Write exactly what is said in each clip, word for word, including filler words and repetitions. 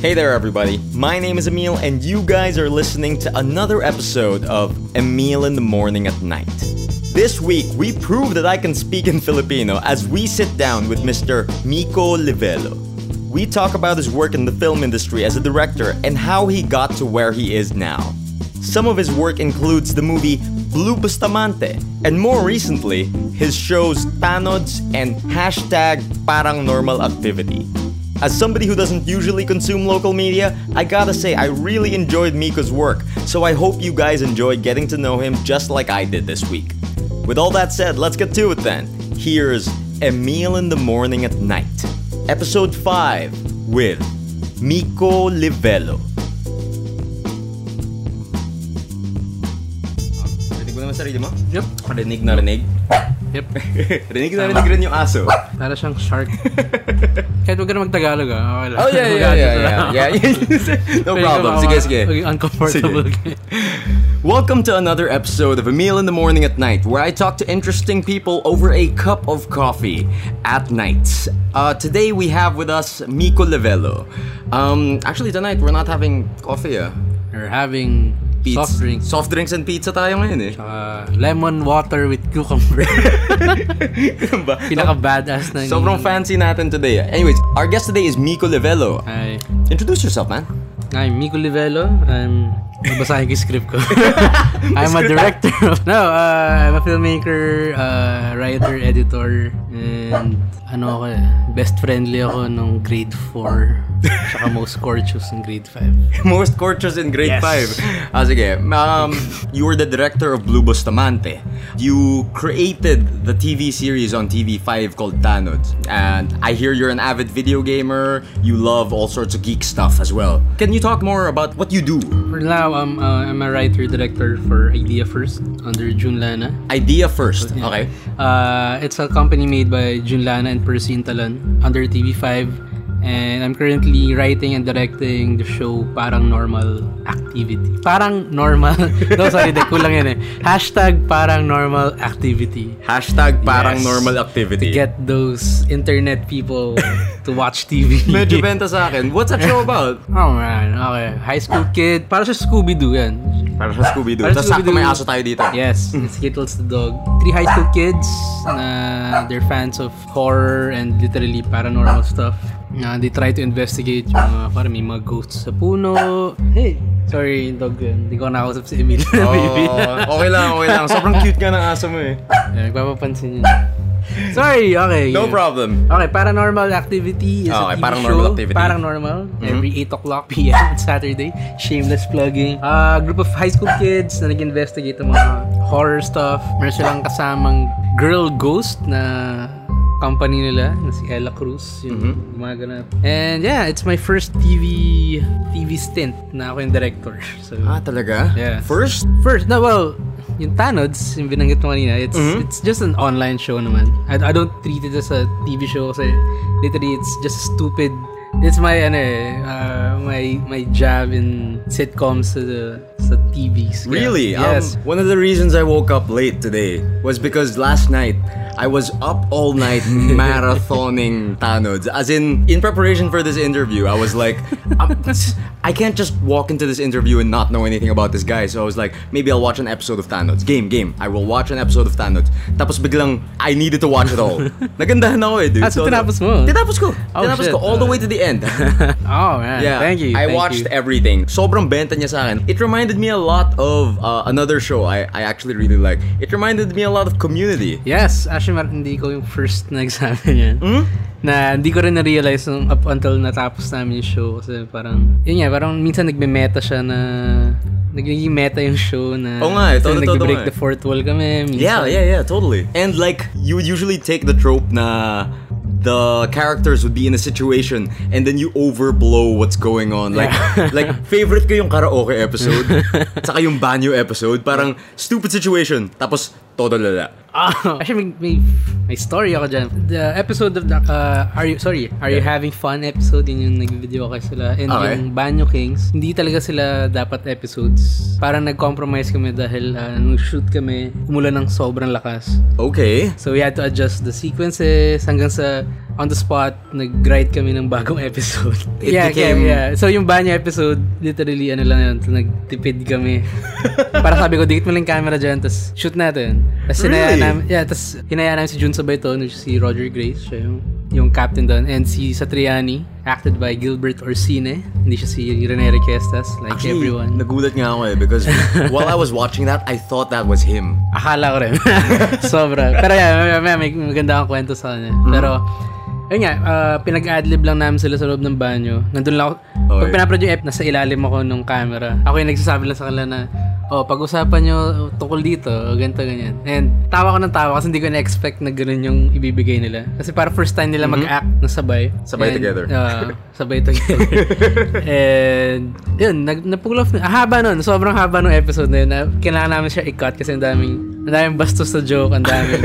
Hey there everybody, my name is Emil and you guys are listening to another episode of Emil in the Morning at Night. This week, we prove that I can speak in Filipino as we sit down with Mister Miko Livello. We talk about his work in the film industry as a director and how he got to where he is now. Some of his work includes the movie Blue Bustamante, and more recently, his shows Tanods and hashtag Parang Normal Activity. As somebody who doesn't usually consume local media, I gotta say I really enjoyed Miko's work, so I hope you guys enjoy getting to know him just like I did this week. With all that said, let's get to it then. Here's Emil in the Morning at Night, Episode five with Miko Livello. Sarili mo? Yep. Rinig na rinig? Yep. rinig na rinig rin yung aso. Para siyang shark. Kahit huwag ka na mag-Tagalog ah. Okay lang. Oh, yeah, yeah, yeah, yeah, yeah. No problem. Sige, sige. Uncomfortable. Sige. Welcome to another episode of A Meal in the Morning at Night, where I talk to interesting people over a cup of coffee at night. Uh, today we have with us Miko Livello. Um, actually, tonight we're not having coffee ah. We're having... Pizza. Soft drinks. Soft drinks and pizza tayo ngayon eh. Uh, lemon water with cucumber. Pinaka-badass na yun. Sobrang fancy natin today. Anyways, our guest today is Miko Livello. Hi. Introduce yourself, man. I'm Miko Livello. I'm... Nabasahin ko yung script ko. I'm a director of... No, uh, I'm a filmmaker, uh, writer, editor, and... Ano ako eh. Best friendly ako nung grade four. Saka most courteous in grade five. Most courteous in grade five? Yes. Ah, sige. Um, you were the director of Blue Bustamante. You created the T V series on T V five called Tanods. And I hear you're an avid video gamer. You love all sorts of geek stuff as well. Can you talk more about what you do? For now, um, uh, I'm a writer-director for Idea First under Jun Lana. Idea First, so, yeah. Okay. Uh, it's a company made by Jun Lana and Percy Intalan under T V five. And I'm currently writing and directing the show Parang Normal Activity. Parang Normal. No, sorry, de, kulang yan eh. Hashtag Parang Normal Activity. Hashtag Parang yes, Normal Activity. To get those internet people to watch T V. Medyo benta sa akin. What's that show about? Oh man, okay. High school kid. Para sa Scooby-Doo yan. Para sa Scooby-Doo. Para sa Scooby-Doo. May aso tayo dito. Yes, it's Skittles the dog. Three high school kids. Na they're fans of horror and literally paranormal stuff. Uh, they try to investigate yung mga, parang may mga ghosts sa puno. Hey! Sorry, dog. Hindi ko nakausap si Emil. Oh, okay lang, okay lang. Sobrang cute nga ng aso mo eh. Yeah, nagpapapansin yun. Sorry, okay. No yeah. problem. Okay, Paranormal Activity is okay, a T V Paranormal show. Activity. Parang normal. Mm-hmm. Every eight o'clock p.m. on Saturday. Shameless plugging. Uh, a group of high school kids na nag-investigate ng mga horror stuff. Meron silang kasamang girl ghost na... company nila na si Ella Cruz yung mm-hmm. gumaganap. And yeah, it's my first T V T V stint na ako yung director. So ah, talaga? Yeah. First? First. No, well, yung Tanods, yung binanggit mo kanina, it's mm-hmm. it's just an online show naman. I, I don't treat it as a T V show kasi literally it's just stupid. It's my ano eh, uh, my my job in sitcoms sa sa T V. So really? Yes. Um, one of the reasons I woke up late today was because last night I was up all night marathoning Tanods. As in, in preparation for this interview, I was like, I can't just walk into this interview and not know anything about this guy. So I was like, maybe I'll watch an episode of Tanods. Game, game. I will watch an episode of Tanods. Tapos biglang, I needed to watch it all. Nagandahan ako eh, dude. Ah, so tinapos mo? Tinapos ko. Oh, tinapos shit. ko all the way to the end. Oh, man. Yeah, thank you. I thank watched you. everything. Sobrang benta niya sa akin. It reminded me a lot of uh, another show I, I actually really like. It reminded me a lot of Community. Yes, actually. Hindi ko yung first na examen yan. Mm? Na hindi ko rin na-realize nung up until natapos namin yung show. Kasi parang, yun nga, parang minsan nagme-meta siya na... Nagiging meta yung show na... Oh nga, ito, ito, ito. Nag-break the fourth wall kami. Minsan. Yeah, yeah, yeah, totally. And like, you usually take the trope na... the characters would be in a situation and then you overblow what's going on. Like, yeah. Like favorite ko yung karaoke episode, saka yung banyo episode, parang stupid situation, tapos todo lala. Ah. Actually, may, may, may story ako dyan. The episode of the, uh, Are You, sorry, Are yeah. You Having Fun episode, yun yung nag-video kayo sila. And okay. yung Banyo Kings, hindi talaga sila dapat episodes. Parang nag-compromise kami dahil uh, nung shoot kami, umulan ng sobrang lakas. Okay. So we had to adjust the sequences hanggang sa on the spot, nag-write kami ng bagong episode. It yeah, became... yeah. So yung Banyo episode, literally, ano lang yun, so, nagtipid kami. Parang sabi ko, dikit mo lang camera dyan, tapos shoot natin. Tapos really? Namin, yeah, tapos hinayaan namin si Jun sabay to, si Roger Grace, siya yung, yung captain doon. And si Satriani, acted by Gilbert Orsine. Hindi siya si Rene Requestas, like actually, everyone. Nagulat nga ako eh, because while I was watching that, I thought that was him. Akala ko rin. Sobra. Pero yeah, may, may, may maganda akong kwento sa kanya. Mm-hmm. Pero, ayun nga, uh, pinag-adlib lang namin sila sa loob ng banyo. Nandun lang ako, okay. Pag pinaprod yung app, nasa ilalim ako ng camera. Ako yung nagsasabi lang sa kanila na, oh, pag-usapan nyo tukol dito, ganito, ganyan. And tawa ko ng tawa kasi hindi ko na-expect na ganun yung ibibigay nila. Kasi para first time nila mm-hmm. mag-act ng sabay. Sabay and, together. Uh, sabay together. And yun, napugol off. Ah, haba nun. Sobrang haba nung episode na yun. Na, kailangan namin siya i-cut kasi ang daming ang daming bastos na joke, ang daming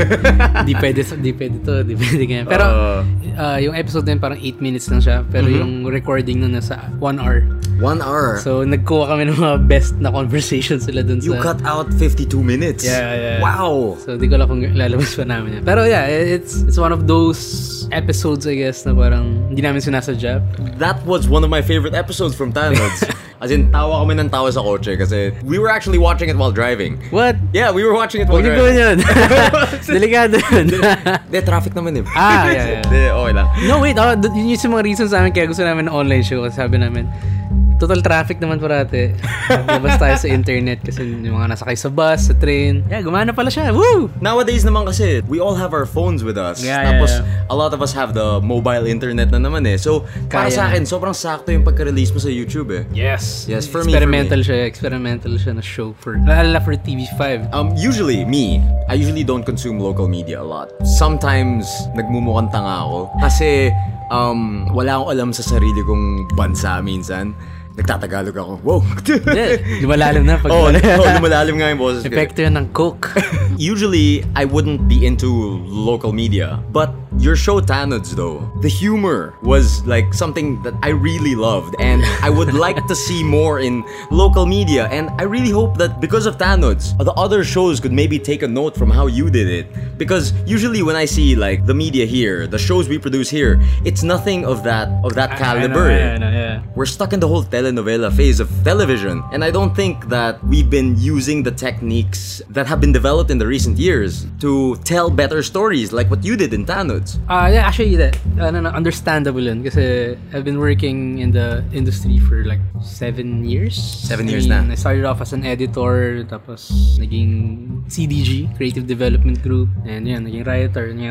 di pwede, di pwede to, di pwede ganyan. Pero uh, uh, yung episode na yun parang eight minutes lang siya, pero mm-hmm. yung recording nun nasa one hour. one hour? So nagkuha kami ng mga best na conversations sila dun sa... You cut out fifty-two minutes? Yeah, yeah. Wow! So di ko lang kung lalabas pa namin yan. Pero yeah, it's it's one of those episodes I guess na parang hindi namin sinasadya. That was one of my favorite episodes from Tanods. As in, tawa kami ng tawa sa kotse kasi we were actually watching it while driving. What? Yeah, we were watching it while driving. Huwag niyo gawin yun. Delikado yun. Hindi, traffic naman eh. Ah, yeah, yeah. Hindi, okay lang. No, wait. Oh, yun yung mga reasons namin kaya gusto namin online show kasi sabi namin, total traffic naman parate. Labas tayo sa internet kasi yung mga nasakay sa bus, sa train. Yeah, gumana pala siya. Woo! Nowadays naman kasi, we all have our phones with us. Yeah, Tapos, yeah, yeah. a lot of us have the mobile internet na naman eh. So, para kaya sa akin, sobrang sakto yung pagka-release mo sa YouTube eh. Yes. Yes, for experimental me. Experimental siya. Experimental siya na show for, lala for T V five. Um, usually, me, I usually don't consume local media a lot. Sometimes, nagmumukhang tanga ako. Kasi, um, wala akong alam sa sarili kong bansa minsan. Nagtatagalog ako. Wow! Yeah, lumalalim na pag oh, oh, lumalalim nga yung boses ko. Epekto yun ng coke. Usually, I wouldn't be into local media. But your show Tanods though, the humor was like something that I really loved. And I would like to see more in local media. And I really hope that because of Tanods, the other shows could maybe take a note from how you did it. Because usually when I see like the media here, the shows we produce here, it's nothing of that of that caliber. I know, I know, yeah. We're stuck in the whole television novella phase of television, and I don't think that we've been using the techniques that have been developed in the recent years to tell better stories like what you did in Tanods. Uh, yeah, actually, that uh, no, no, understandable yun kasi I've been working in the industry for like seven years. Seven years na. I started off as an editor, tapos naging C D G, Creative Development Group, and yun, naging writer, naging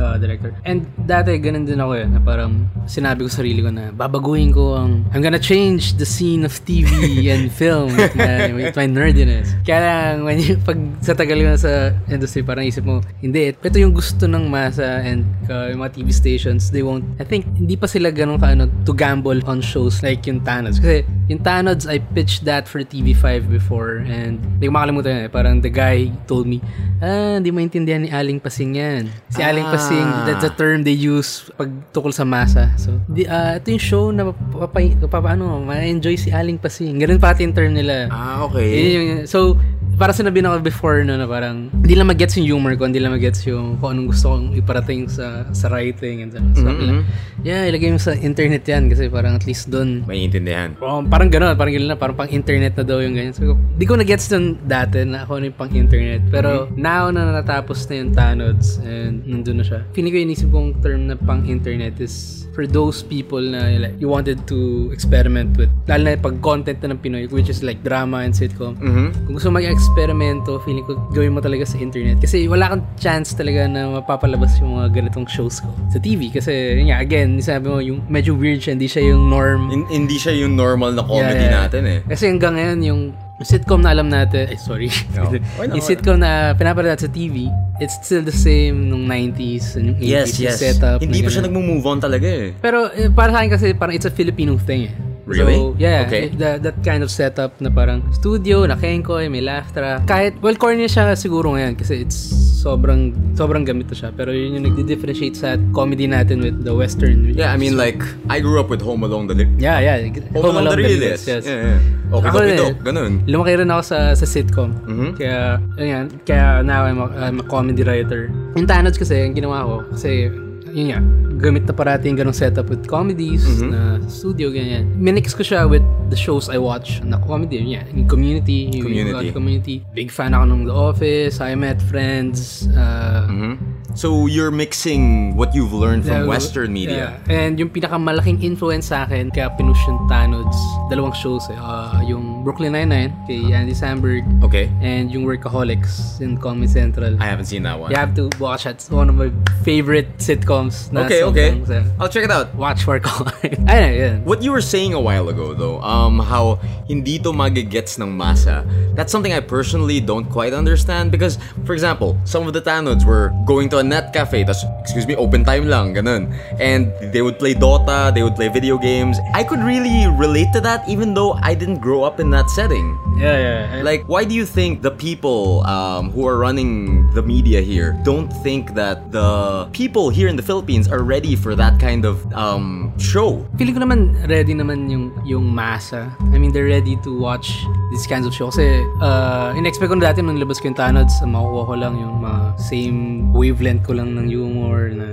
uh, director. And dati, ganun din ako yun, na parang sinabi ko sarili ko na babaguhin ko ang, I'm gonna change the scene of T V and film with my, with my nerdiness. Kaya lang, when you, pag sa tagal ko na sa industry, parang isip mo, hindi, ito yung gusto ng masa and uh, yung mga T V stations, they won't, I think, hindi pa sila ganun ka, ano, to gamble on shows like yung Tanods. Kasi yung Tanods, I pitched that for T V five before and hindi ko makalimutan yun eh. Parang the guy told me, ah, hindi maintindihan ni Aling Pasing yan. Si ah. Aling Pasing, that's the term they use pag tukol sa masa. So, di, uh, ito yung show na papay, papa, ano, enjoy si Aling Pasing. Ganun pati yung term nila. Ah, okay. Yun yung, so, parang sinabi na ako before no, na parang hindi lang mag-gets yung humor ko, hindi lang mag-gets yung kung anong gusto kong iparating sa sa writing and so on. Mm-hmm. Yeah, ilagay mo sa internet yan kasi parang at least doon may intindihan. Um, parang gano'n, parang gano'n na, parang pang-internet na daw yung ganyan. So, di ko na-gets dun dati na ako ano yung pang-internet. Pero mm-hmm. now na natapos na yung Tanods and nandun na siya. Feeling ko inisip kong term na pang-internet is for those people na like, you wanted to experiment with. Lalo na pag content na ng Pinoy, which is like drama and sitcom. Mm-hmm. Kung gusto mag-experiment experimento, feeling ko gawin mo talaga sa internet kasi wala kang chance talaga na mapapalabas yung mga ganitong shows ko sa T V kasi yun nga, again sabi mo yung medyo weird siya, hindi siya yung norm, In- hindi siya yung normal na comedy yeah, yeah. natin eh kasi hanggang ngayon yung sitcom na alam natin eh sorry no. oh, no, yung sitcom na pinapalabas sa T V, it's still the same nung nineties and yung eighties yes, yes. setup. Hindi pa siya nagmo-move on talaga eh. Pero eh, para sa akin kasi parang it's a Filipino thing eh. Really? So, yeah. Okay. That, that kind of setup na parang studio, na Kenkoy, may laugh track. Kahit, well, corny siya siguro ngayon kasi it's sobrang, sobrang gamit na siya. Pero yun yung nagdi-differentiate sa comedy natin with the Western. Yeah, I mean like, I grew up with Home Alone the Realist. Yeah, yeah. Home, Home Alone the Realist. Yes. Yeah, yeah. Okay, dok-dok, ganun. Lumaki rin ako sa, sa sitcom. Mm-hmm. Kaya, yun, kaya now I'm a, I'm a comedy writer. Yung Tanods kasi, yung ginawa ko, kasi, yun nga, gamit na parating ganong setup with comedies, mm-hmm. na studio, ganyan. Minix ko siya with the shows I watch na comedy. Yun yan, yung Community. Yung community. Yung community. Big fan ako ng The Office, I Met Friends. Uh, mm-hmm. So, you're mixing what you've learned from yeah, Western media. Yeah. And yung pinakamalaking influence sa akin, kaya pinush yung Tanods, dalawang shows eh. Uh, yung Brooklyn Nine-Nine, kay Andy Samberg. Okay. And yung Workaholics in Comedy Central. I haven't seen that one. You have to watch it. It's one of my favorite sitcoms. Na okay, okay. Sa, I'll check it out. Watch Workaholics. Ayun, yun. What you were saying a while ago, though, um, how hindi to magigets ng masa, that's something I personally don't quite understand because, for example, some of the Tanods were going to a net cafe, that's, excuse me, open time lang, ganun. And they would play Dota, they would play video games. I could really relate to that even though I didn't grow up in that setting. Yeah, yeah. I... Like, why do you think the people um, who are running the media here don't think that the people here in the Philippines are ready for that kind of um, show? Feeling ko naman ready naman yung, yung masa. I mean, they're ready to watch these kinds of shows. Kasi, uh, in-expect ko na dati nung labas ko yung Tanods, makukuha ko lang yung mga same wavelength ko lang ng humor na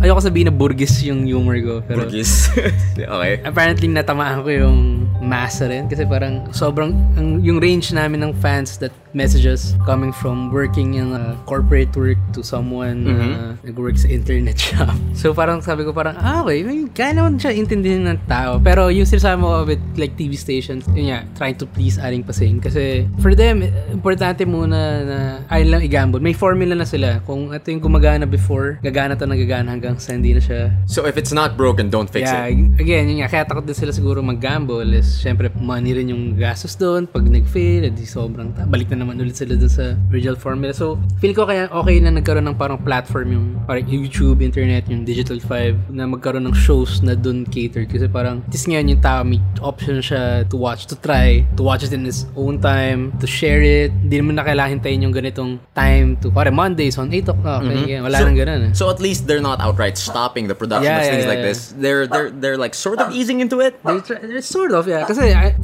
ayoko sabihin na burgis yung humor ko pero burgis. Okay, apparently natamaan ko yung masa rin kasi parang sobrang ang, yung range namin ng fans that messages coming from working in a corporate work to someone mm-hmm. uh, who works sa internet shop. So parang sabi ko parang ah, okay, kaya naman siya intindihin ng tao. Pero yung sinasabi mo with like T V stations, yun nga, trying to please aring pasing. Kasi for them, importante muna na ayun lang i-gamble. May formula na sila. Kung ito yung gumagana before, gagana to na gagana hanggang sa hindi na siya. So if it's not broken, don't fix yeah, it. Again, yun nga, kaya takot din sila siguro mag-gamble is syempre money rin yung gastos doon. Pag nag-fail, di sobrang ta- balik na naman ulit sila dun sa original formula. So, feel ko kaya okay na nagkaroon ng parang platform yung parang YouTube, internet, yung Digital Five na magkaroon ng shows na dun catered kasi parang tis ngayon yung tao may option siya to watch, to try, to watch it in his own time, to share it. Hindi naman na kailangan hintayin yung ganitong time to parang Mondays on eight o'clock. Mm-hmm. Wala so, nang ganun. Eh. So, at least they're not outright stopping the production yeah, of yeah, things yeah, like yeah. this. They're they're they're like sort of easing into it. They're, tra- they're sort of, yeah. Kasi, I...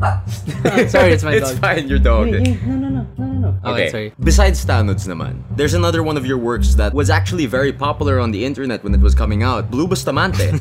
sorry, it's my dog. It's fine, your dog. Hey, hey, no, no, no. no. Okay, okay. Besides Tanods naman, there's another one of your works that was actually very popular on the internet when it was coming out, Blue Bustamante.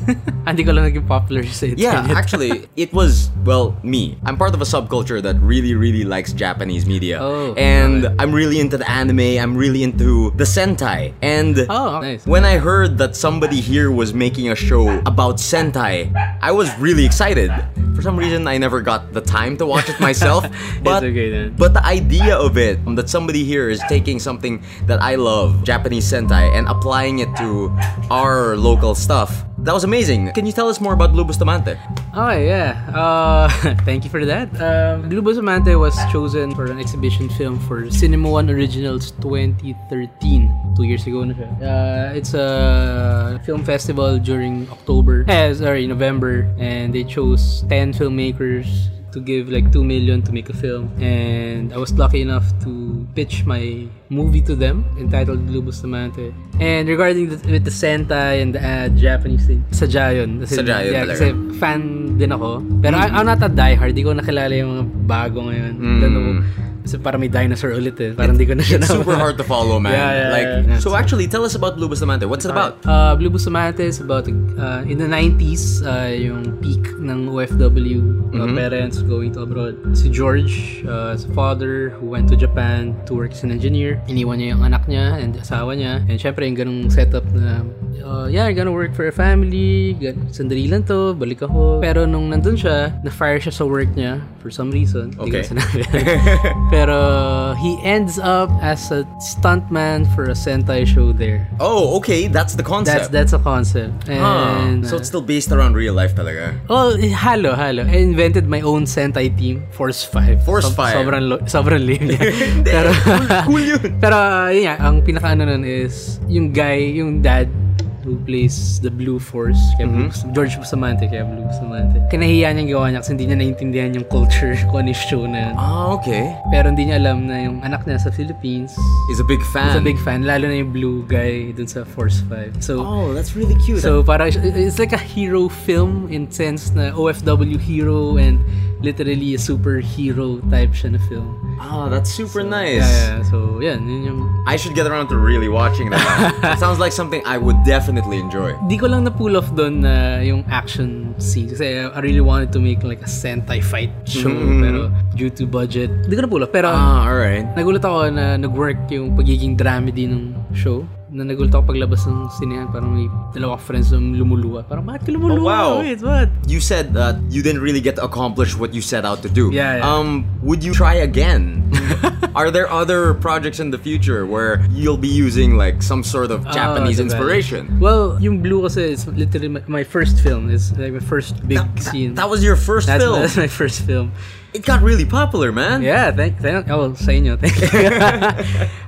Hindi ko lang naging popular sa internet. Yeah, actually, it was, well, me. I'm part of a subculture that really, really likes Japanese media. Oh, and okay. I'm really into the anime, I'm really into the Sentai. And oh, nice. When I heard that somebody here was making a show about Sentai, I was really excited. For some reason, I never got the time to watch it myself. But, it's okay then. But the idea of it, that somebody here is taking something that I love, Japanese Sentai, and applying it to our local stuff. That was amazing. Can you tell us more about Blue Bustamante? Oh, yeah. Uh, thank you for that. Uh, Blue Bustamante was chosen for an exhibition film for Cinema One Originals twenty thirteen. Two years ago na siya. Uh, it's a film festival during October. Eh, sorry, November. And they chose ten filmmakers to give like two million to make a film, and I was lucky enough to pitch my movie to them entitled Blue Bustamante. And regarding the, with the Sentai and the uh, Japanese thing, sadya yun. Sadya yun yeah, kasi fan din ako. Pero mm. I, I'm not a diehard. Di ko nakilala yung mga bago ngayon. Mm. Lalo ko. Kasi parang may dinosaur ulit eh. Parang di ko na siya naman. It's super hard to follow, man. Yeah, yeah, like, yeah, yeah. So actually, tell us about Blue Bustamante. What's it about? Uh, Blue Bustamante is about, uh, in the nineties, uh, yung peak ng O F W. Mm-hmm. Uh, parents going to abroad. Si George, uh, his father, who went to Japan to work as an engineer. Iniwan niya yung anak niya and asawa niya. And syempre, yung ganung setup na, uh, yeah, you're gonna work for a family. Sandali lang to, balik ako. Pero nung nandun siya, na-fire siya sa work niya for some reason. Okay. Pero he ends up as a stuntman for a Sentai show there. Oh, okay. That's the concept. That's that's a concept. And, huh. So it's still based around real life talaga. Oh, halo, halo. I invented my own Sentai team, Force five. Force so, five. Sobrang, lo- sobrang lame niya. Pero, cool yun. Pero, yun nga, ang pinaka-ano nun is, yung guy, yung dad, who plays the Blue Force, kaya Blue, mm-hmm. George Bustamante, kaya Blue Bustamante. Kinahiya niyang gawa niya kasi hindi niya naintindihan yung culture kung ano yung show na yun. Ah, okay. Pero hindi niya alam na yung anak niya sa Philippines is a big fan. Is a big fan, lalo na yung Blue guy dun sa Force five. So, oh, that's really cute. So, parang, it's like a hero film in sense na O F W hero and literally a superhero type siya na film. Oh, that's super so, nice. Yeah, yeah. So, yeah. Yun yung... I should get around to really watching that. It sounds like something I would definitely enjoy. Di ko lang na-pull off doon na uh, yung action scene. Kasi I really wanted to make like a Sentai fight show. Mm-hmm. Pero due to budget, di ko na-pull off. Pero ah, alright. Nagulat ako na nag-work yung pagiging dramedy ng show. Na nagulat ako paglabas ng sinehan, parang may dalawa friends na lumuluwa. Parang, bakit ka lumuluwa? Oh, wow. Wait, what? You said that you didn't really get to accomplish what you set out to do. Yeah, yeah. Um, would you try again? Are there other projects in the future where you'll be using like some sort of Japanese oh, inspiration? Well, yung Blue kasi is literally my first film. It's like my first big that, scene. That, that was your first that's, film? That's my first film. It got really popular, man. Yeah, thank, thank, oh, sa inyo, thank you.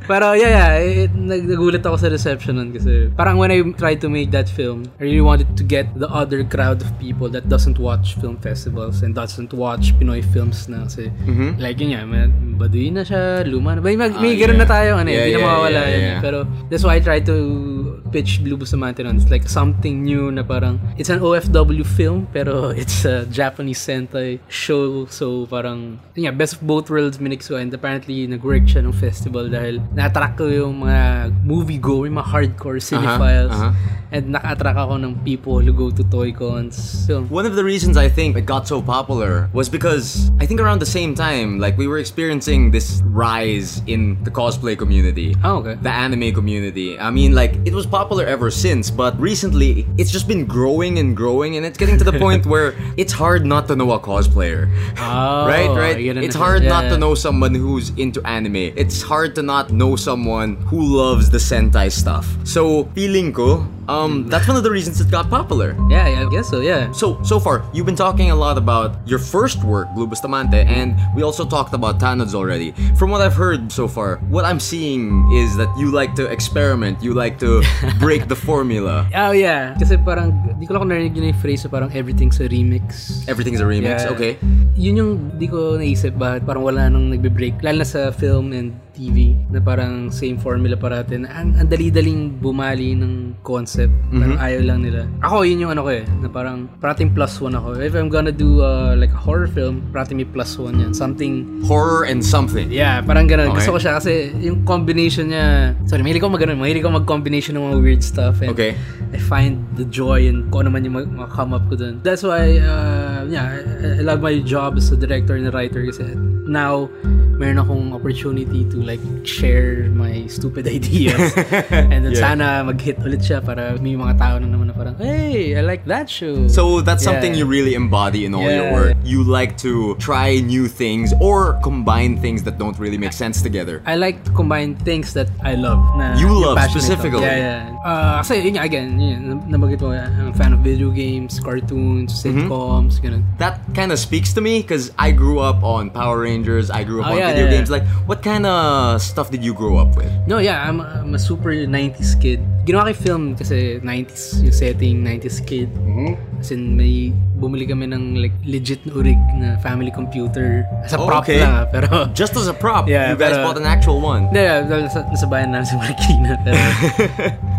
Pero yeah, yeah, it, nagulat ako sa reception nun kasi parang when I tried to make that film, I really wanted to get the other crowd of people that doesn't watch film festivals and doesn't watch Pinoy films na kasi mm-hmm. like yun yan, baduy na siya, luma na. May, may, may uh, ganoon yeah. na tayo, ano, yeah, hindi yeah, na mawawala yeah, yeah, yeah. yun. Pero that's why I tried to pitch Blue Bustamante nun. It's like something new na parang, it's an O F W film pero it's a Japanese Sentai show, so parang yeah, best of both worlds minix ko, and apparently nag-work siya ng festival dahil na-attract ko yung mga movie-going, mga hardcore cinephiles, uh-huh, uh-huh. and naka-attract ako ng people who go to toy cons. So, one of the reasons I think it got so popular was because I think around the same time, like we were experiencing this rise in the cosplay community, oh, okay. the anime community. I mean, like it was popular ever since, but recently it's just been growing and growing, and it's getting to the point where it's hard not to know a cosplayer. Oh. Right, right. It's hard yeah, not yeah. to know someone who's into anime. It's hard to not know someone who loves the Sentai stuff. So, feeling ko, um, that's one of the reasons it got popular. Yeah, yeah, I guess so, yeah. So, so far, you've been talking a lot about your first work, Blue Bustamante, and we also talked about Tanods already. From what I've heard so far, what I'm seeing is that you like to experiment, you like to break the formula. Oh, yeah. Kasi parang, di ko lang narinig yun yung phrase, parang everything's a remix. Everything's a remix, yeah. Okay. Yun yung di ko naisip bakit parang wala nang nagbe-break, lalo na sa film and T V na parang same formula parati na ang, ang dali-daling bumali ng concept parang mm-hmm. ayaw lang nila. Ako yun yung ano ko eh na parang parating plus one ako. If I'm gonna do uh, like a horror film parating may plus one yan. Something horror and something. Yeah, parang ganun. Okay. Gusto ko siya kasi yung combination niya sorry, mahilig ako mag-ganun. Mahilig ako mag-combination ng mga weird stuff and okay. I find the joy in kung ano man yung mag-come up ko dun. That's why uh, yeah, I, I love my job as a director and a writer kasi now meron akong opportunity to like share my stupid ideas and then yeah. sana mag-hit ulit siya para may mga tao na naman na parang hey, I like that show. So that's yeah. something you really embody in all yeah. your work. You like to try new things or combine things that don't really make sense together. I like to combine things that I love. Na you love specifically. Of. Yeah, yeah. Uh, kasi yun again, yun, nabagit mo, I'm a fan of video games, cartoons, sitcoms, mm-hmm. ganun. That kind of speaks to me because I grew up on Power Rangers, I grew up oh, on yeah, video yeah, games. Yeah. Like, what kind of stuff did you grow up with? No, yeah, I'm, I'm a super nineties kid. Ginawa kay film kasi nineties yung setting, nineties kid. Mm-hmm. As in, may bumili kami ng like legit na urig na family computer as a oh, prop okay. na. Pero just as a prop? Yeah, you guys pero, bought an actual one? Yeah, yeah nasa, nasa bayan namin sa Marikina. Pero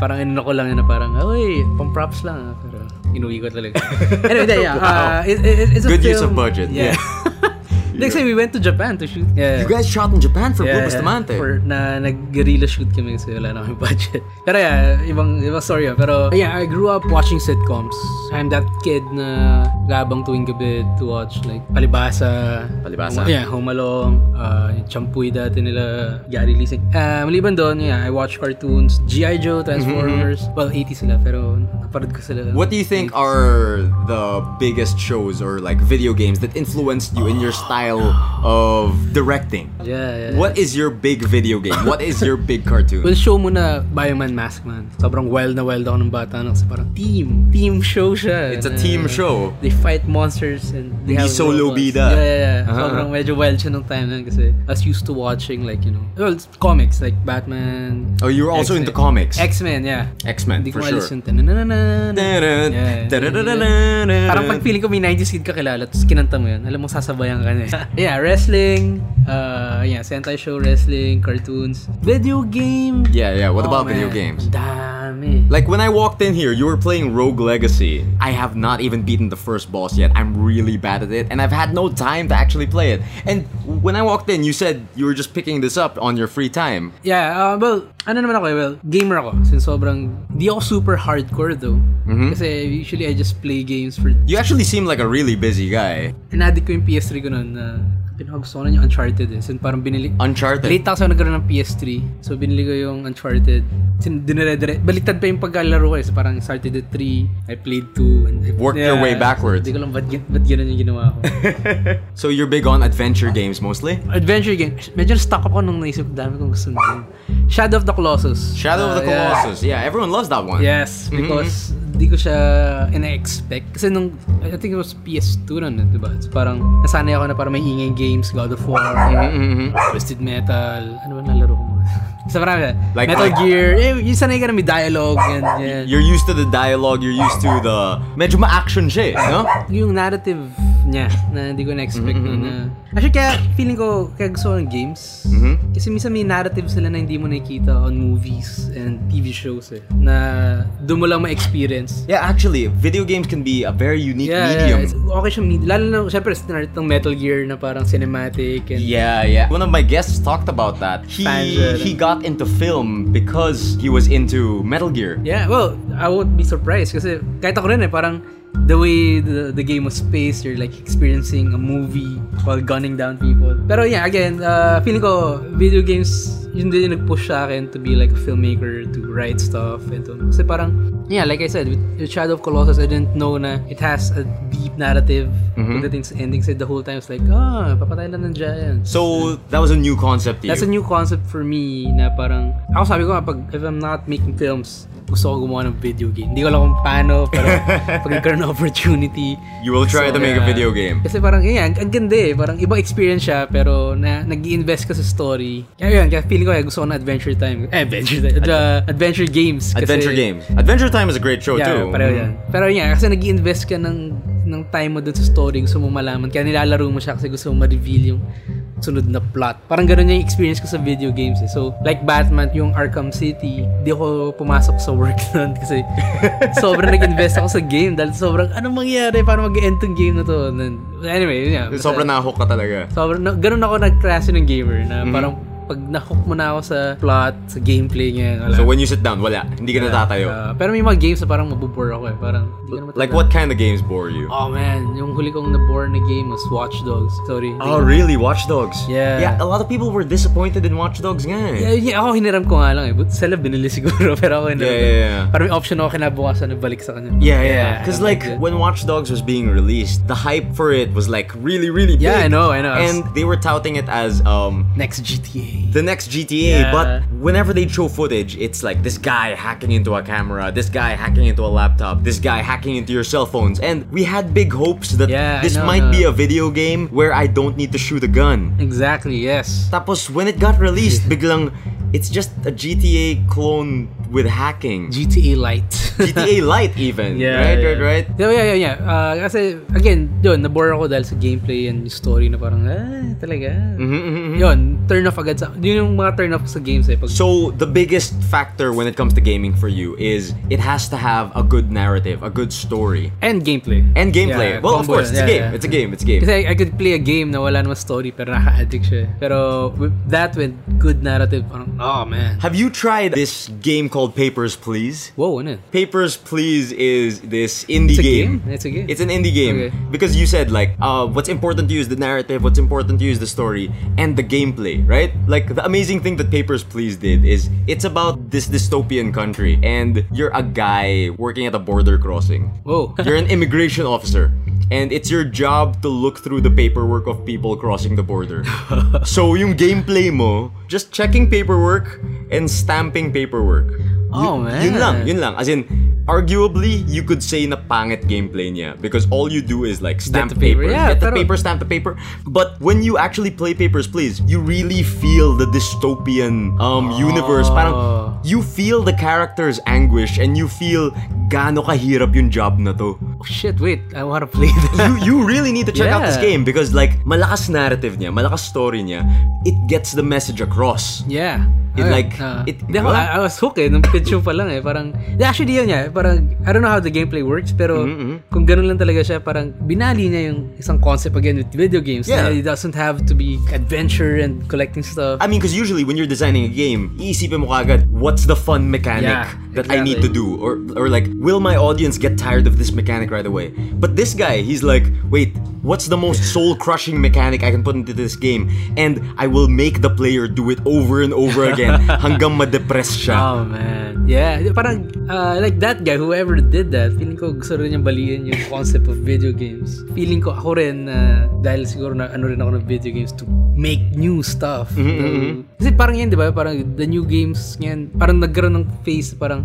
parang inano ko lang yun na parang, oh, hey, pang props lang. Pero inuwi ko talaga. Anyway, yeah, wow. uh, it, it, it's a good film. Good use of budget. Yeah. yeah. Next time we went to Japan to shoot. Yeah. You guys shot in Japan for yeah, Blue Bustamante. Yeah. For na nag-guerrilla shoot kami kasi wala na kaming budget. Pero yeah, ibang ibang story ah. Pero yeah, I grew up watching sitcoms. I'm that kid na gabang tuwing gabi to watch like Palibasa, Palibasa. Um, yeah, Home Alone, uh, Champuy dati nila, Gary Lee. Uh, maliban doon, yeah, I watch cartoons, G I. Joe, Transformers. Mm-hmm. Well, eighties sila pero kaparad ko sila. What do you think eighties are the biggest shows or like video games that influenced you oh. in your style style of directing. Yeah, yeah, yeah. What is your big video game? What is your big cartoon? We'll show muna Bioman Maskman. Sobrang wild na wild ako ng bata. No? So parang team. Team show siya. It's a team uh, show. They fight monsters and they Hindi have solo bida. Yeah, yeah, yeah. Uh-huh. Sobrang medyo wild siya nung time na kasi I was used to watching like, you know, well, it's comics like Batman. Oh, you were also X-Men. Into comics? X-Men, yeah. X-Men, Hindi for sure. Parang pag feeling ko may nineties kid ka kilala tapos kinanta mo yun, alam mo sasabayan ka na eh. Yeah, wrestling, uh, yeah, Sentai show, wrestling, cartoons, video game. Yeah, yeah, what oh, about man. video games? Dami. Like when I walked in here, you were playing Rogue Legacy. I have not even beaten the first boss yet. I'm really bad at it and I've had no time to actually play it. And when I walked in, you said you were just picking this up on your free time. Yeah, uh, well, ano naman ako eh, well, gamer ako. Since sobrang, di ako super hardcore though. Mm-hmm. Kasi usually I just play games for... You actually seem like a really busy guy. Inaddict ko yung P S three ko noon na... Pinagusto ko na yung Uncharted eh. So parang binili... Uncharted? Late ako sa nagkaroon ng P S three. So binili ko yung Uncharted. Dinere-dere. Baliktad pa yung pagkalaro ko eh. So parang started at three. I played two. And I, Worked yeah, your way backwards. Hindi so, ko lang ba't, ba't gano'n yung ginawa ko. So you're big on adventure games mostly? Adventure games. Medyo stuck ako nung naisip. Dami kong gusto na. Shadow of the Colossus. Shadow uh, of the Colossus. Yeah. Yeah, everyone loves that one. Yes, because... Mm-hmm. Hindi ko siya ina-expect. Kasi nung, I think it was P S two nun, diba? So parang, nasanay ako na parang may ingay games, God of War, mm-hmm. Twisted Metal, ano ba nalaro ko mo? Sa marami, like, Metal like, Gear, eh, yung sanay ka na may dialogue. And, yeah. You're used to the dialogue, you're used to the, medyo ma-action siya eh, no? Yung narrative niya, na hindi ko na-expect mm-hmm. na. Actually, kaya feeling ko, kaya gusto ko ng games. Mm-hmm. Kasi minsan may narrative sila na hindi mo nakikita on movies and T V shows eh, na doon mo lang ma-experience. Yeah, actually, video games can be a very unique yeah, medium. Yeah, it's okay siya, lalo na, syempre, start ng Metal Gear na parang cinematic. And yeah, yeah. One of my guests talked about that. He Tangent. he got into film because he was into Metal Gear. Yeah, well, I won't be surprised kasi kahit ako rin eh, parang the way the, the game was paced, you're like experiencing a movie while gunning down people. Pero yeah, again, uh, feeling ko, video games, yun din yung nag-push sa akin to be like a filmmaker, to write stuff, and to, kasi parang, yeah, like I said, with Shadow of Colossus, I didn't know na it has a deep narrative. Mm-hmm. The things ending said the whole time, it's like, ah, oh, papatay lang ng giants. So that was a new concept to you. That's a new concept for me. Na parang, ako sabi ko, pag if I'm not making films, gusto ko gumawa ng video game. Hindi ko alam kung paano, pero pag nagkaroon ng opportunity, you will try so, to make uh, a video game. Kasi parang, yeah, ang ganda eh. Parang ibang experience siya, pero na nag-i-invest ka sa story. Kaya yun, kaya feeling ko, kaya gusto ko na adventure time. Eh, adventure time. Uh, adventure games. Kasi, adventure games. Adventure time. Time is a great show yeah, too. Pareho yan. Pero yeah, kasi nag-i-invest ka ng, ng time mo dun sa story, gusto mo malaman. Kaya nilalaro mo siya kasi gusto mo ma-reveal yung sunod na plot. Parang ganun yung experience ko sa video games eh. So, like Batman, yung Arkham City, di ako pumasok sa work nun kasi sobrang nag-invest ako sa game dahil sobrang, anong mangyari? Paano mag-end tong game na to? Anyway, yun yeah, yan. Sobrang nahook ka talaga. Sobrang, ganun ako nag-crash ng gamer na mm-hmm. parang pag na-hook mo na ako sa plot, sa gameplay niya. So when you sit down, wala. Hindi ka yeah, natatayo. Uh, pero may mga games na parang mabubore ako eh. Parang, like what kind of games bore you? Oh man, yung huli kong nabore na game was Watch Dogs. Sorry. Oh really? Watch Dogs? Yeah. Yeah, a lot of people were disappointed in Watch Dogs nga eh. Yeah, yeah, ako hiniram ko nga lang eh. But sila binili siguro. Pero ako hiniram. Yeah, yeah, yeah. Parang may option ako kinabukasan na balik sa kanya. Yeah, yeah. Because yeah. like, yeah. when Watch Dogs was being released, the hype for it was like really, really big. Yeah, I know, I know. And they were touting it as, um, next G T A. The next G T A, yeah. But whenever they show footage, it's like this guy hacking into a camera, this guy hacking into a laptop, this guy hacking into your cell phones, and we had big hopes that yeah, this know, might no. be a video game where I don't need to shoot a gun. Exactly, yes. Tapos when it got released, biglang it's just a G T A clone with hacking. G T A Lite. G T A Lite even. Yeah, right, yeah. right, right. Yeah, yeah, yeah. yeah. Uh, kasi again, yun, nabore ako dahil sa gameplay and story na parang, ah, talaga. Mm-hmm, mm-hmm. Yun, turn off agad sa, yun yung mga turn off sa games eh. Pag- so, the biggest factor when it comes to gaming for you is it has to have a good narrative, a good story. And gameplay. And gameplay. Yeah, well, of course, it's yeah, a game. Yeah. It's a game, it's a game. Kasi I, I could play a game na wala naman story pero naka-addict siya. Pero with that with good narrative, parang, oh man. Have you tried this game called Papers Please? Whoa, isn't it? Papers Please is this indie it's a game. game. It's a game. It's an indie game okay. because you said like, uh, what's important to you is the narrative, what's important to you is the story and the gameplay, right? Like the amazing thing that Papers Please did is it's about this dystopian country and you're a guy working at a border crossing. Whoa. You're an immigration officer. and it's your job to look through the paperwork of people crossing the border. So yung gameplay mo, just checking paperwork and stamping paperwork. Oh, man. Yun lang, yun lang. As in, arguably, you could say na pangit gameplay niya because all you do is like stamp the paper, paper. Yeah, get the paper, stamp the paper. But when you actually play Papers, Please, you really feel the dystopian um, oh. universe. Parang you feel the character's anguish and you feel gaano kahirap yung job na to. Oh, shit, wait, I wanna play that. You, you really need to check yeah. out this game because like malakas narrative niya, malakas story niya. It gets the message across. Yeah. It okay. like uh, it. Ako, I, I was hooked eh, nung picture pa lang eh, parang actually yun niya, parang I don't know how the gameplay works, pero mm-hmm. kung ganun lang talaga siya, parang binali niya yung isang concept again with video games. Yeah. It doesn't have to be adventure and collecting stuff. I mean, because usually when you're designing a game, iisipin mo kagad what's the fun mechanic yeah, that exactly. I need to do, or or like will my audience get tired of this mechanic right away? But this guy, he's like, wait, what's the most soul-crushing mechanic I can put into this game, and I will make the player do it over and over again. Hanggang ma-depress siya. Oh man. Yeah, parang uh, like that guy, whoever did that, feeling ko gusto rin niyang baliin yung concept of video games. Feeling ko ako rin uh, dahil siguro na ano rin ako ng video games to make new stuff. Mm-hmm, uh, mm-hmm. Kasi parang yan, di ba? Parang the new games yan, parang nagkaroon ng phase, parang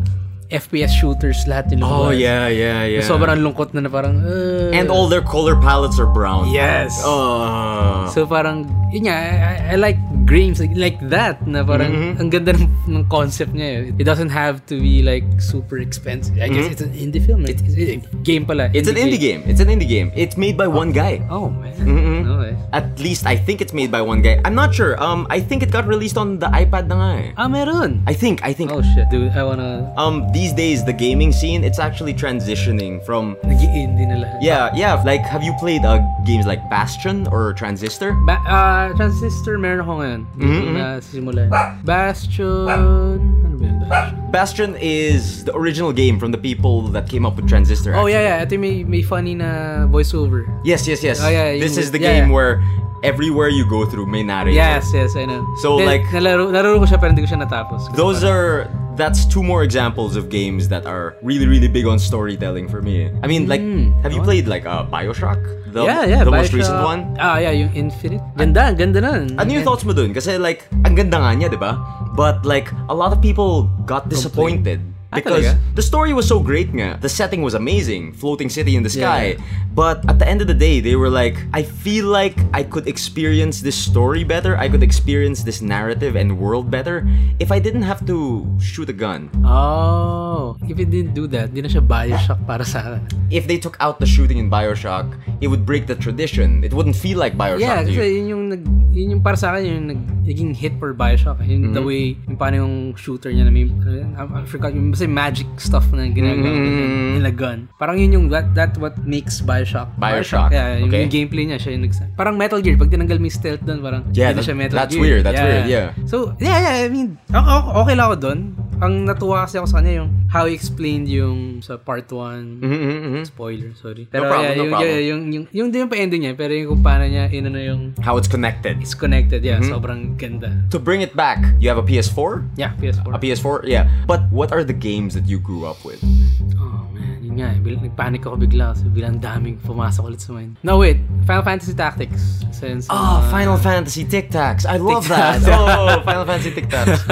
F P S shooters lahat nila. Oh yeah, yeah, yeah. Sobrang lungkot na, na parang uh, and all their color palettes are brown. Yes. Oh. So parang yun nga, I, I like games like, like that na parang mm-hmm. ang ganda ng, ng concept niya. It doesn't have to be like super expensive. I guess mm-hmm. it's an indie film. It's, it's, it's game pala. It's indie an indie game. game. It's an indie game. It's made by okay. one guy. Oh man. Mm-hmm. Okay. At least I think it's made by one guy. I'm not sure. Um I think it got released on the iPad na nga eh. Ah, meron. I think I think Oh shit. Dude, I wanna Um the These days, the gaming scene, it's actually transitioning from... Nag-indie na lahat. Yeah, yeah. Like, have you played uh, games like Bastion or Transistor? Ba- uh, Transistor, meron ako ngayon. Mm-hmm. Na simulan. Bastion... Ano ba yun, Bastion? Bastion is the original game from the people that came up with Transistor. Actually. Oh, yeah, yeah. Ito may, may funny na voiceover. Yes, yes, yes. Oh, yeah, this is the yeah, game yeah. where... Everywhere you go through may narrator. Yes, yes, I know. So then, like nalaro, nalaro ko siya pero hindi ko siya natapos. Those are that's two more examples of games that are really really big on storytelling for me. I mean, like mm, have you oh. played like uh, BioShock? The, yeah, yeah, the most recent one? Ah, yeah, yung Infinite. Ganda, ang ganda nun. Ano yung thoughts mo dun? Kasi like ang ganda nga niya, 'di ba? But like a lot of people got disappointed. Complete. Because ah, the story was so great nga. The setting was amazing. Floating city in the sky. Yeah. But at the end of the day, they were like, I feel like I could experience this story better. I could experience this narrative and world better if I didn't have to shoot a gun. Oh. If it didn't do that, di na siya BioShock para sa... If they took out the shooting in BioShock, it would break the tradition. It wouldn't feel like BioShock yeah, to you. Yeah, kasi yun yung, nag, yun yung para sa akin, yun yung nag, naging hit for BioShock. Yun mm-hmm. the way, yung paano yung shooter niya na may... I forgot yung... magic stuff na ginagawa mm. nila gun. Parang yun yung that, that what makes BioShock. BioShock. BioShock. Yeah, yung, okay. yung gameplay niya siya yung nagsa- parang Metal Gear pag tinanggal mo yung stealth doon parang yeah, hindi siya Metal that's Gear. That's weird. That's yeah. weird. Yeah. So, yeah, yeah, I mean, okay, okay lang ako doon. Ang natuwa kasi ako sa kanya yung how he explained yung sa part one mm-hmm, mm-hmm. spoiler, sorry. Pero no problem, yeah, yung, no problem. Yeah, yung yung yung din yung pa-ending niya pero yung kung paano niya inano yung how it's connected. It's connected, yeah. Mm-hmm. Sobrang ganda. To bring it back, you have a P S four? Yeah, P S four. A P S four, yeah. But what are the games that you grew up with? Oh man, yun nga, bil- nagpanic ako bigla kasi bilang daming pumasok ulit sa mind. No wait, Final Fantasy Tactics. Since, oh, uh, Final Fantasy Tic-Tacs. I love tic-tacs. that. Oh, Final Fantasy Tic-Tacs.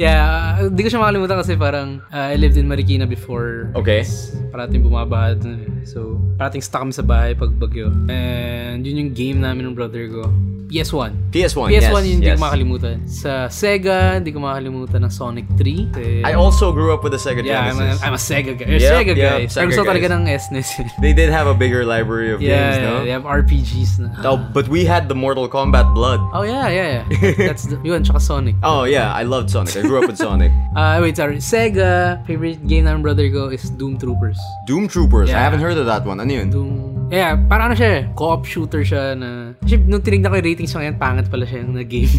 Yeah, hindi uh, ko siya makalimutan kasi parang uh, I lived in Marikina before. Okay. Parating bumabaha dun. So, parating stuck kami sa bahay pag bagyo. And yun yung game namin ng brother ko. P S one. P S one, P S one yes. P S one yun hindi yes. ko makalimutan. Sa Sega, hindi ko makalimutan ng Sonic three. And I also grew up with the Sega yeah, Genesis. I'm a, I'm a Sega guy. You're yep, a Sega yep, guy. Pero gusto talaga ng S N E S. They did have a bigger library of yeah, games, yeah, no? They have R P Gs na. Oh, but we had the Mortal Kombat Blood. Oh, yeah, yeah, yeah. That's the, yun, tsaka Sonic. Oh, yeah, I loved Sonic. I grew up with Sonic. Uh, wait, sorry. Sega, favorite game ng brother ko is Doom Troopers. Doom Troopers? Yeah. I haven't heard of that one. Ano yun? Doom... Yeah, parang ano siya, co-op shooter siya na... Actually, nung tinignan ko yung ratings siya ngayon, pangit pala siya yung na-game.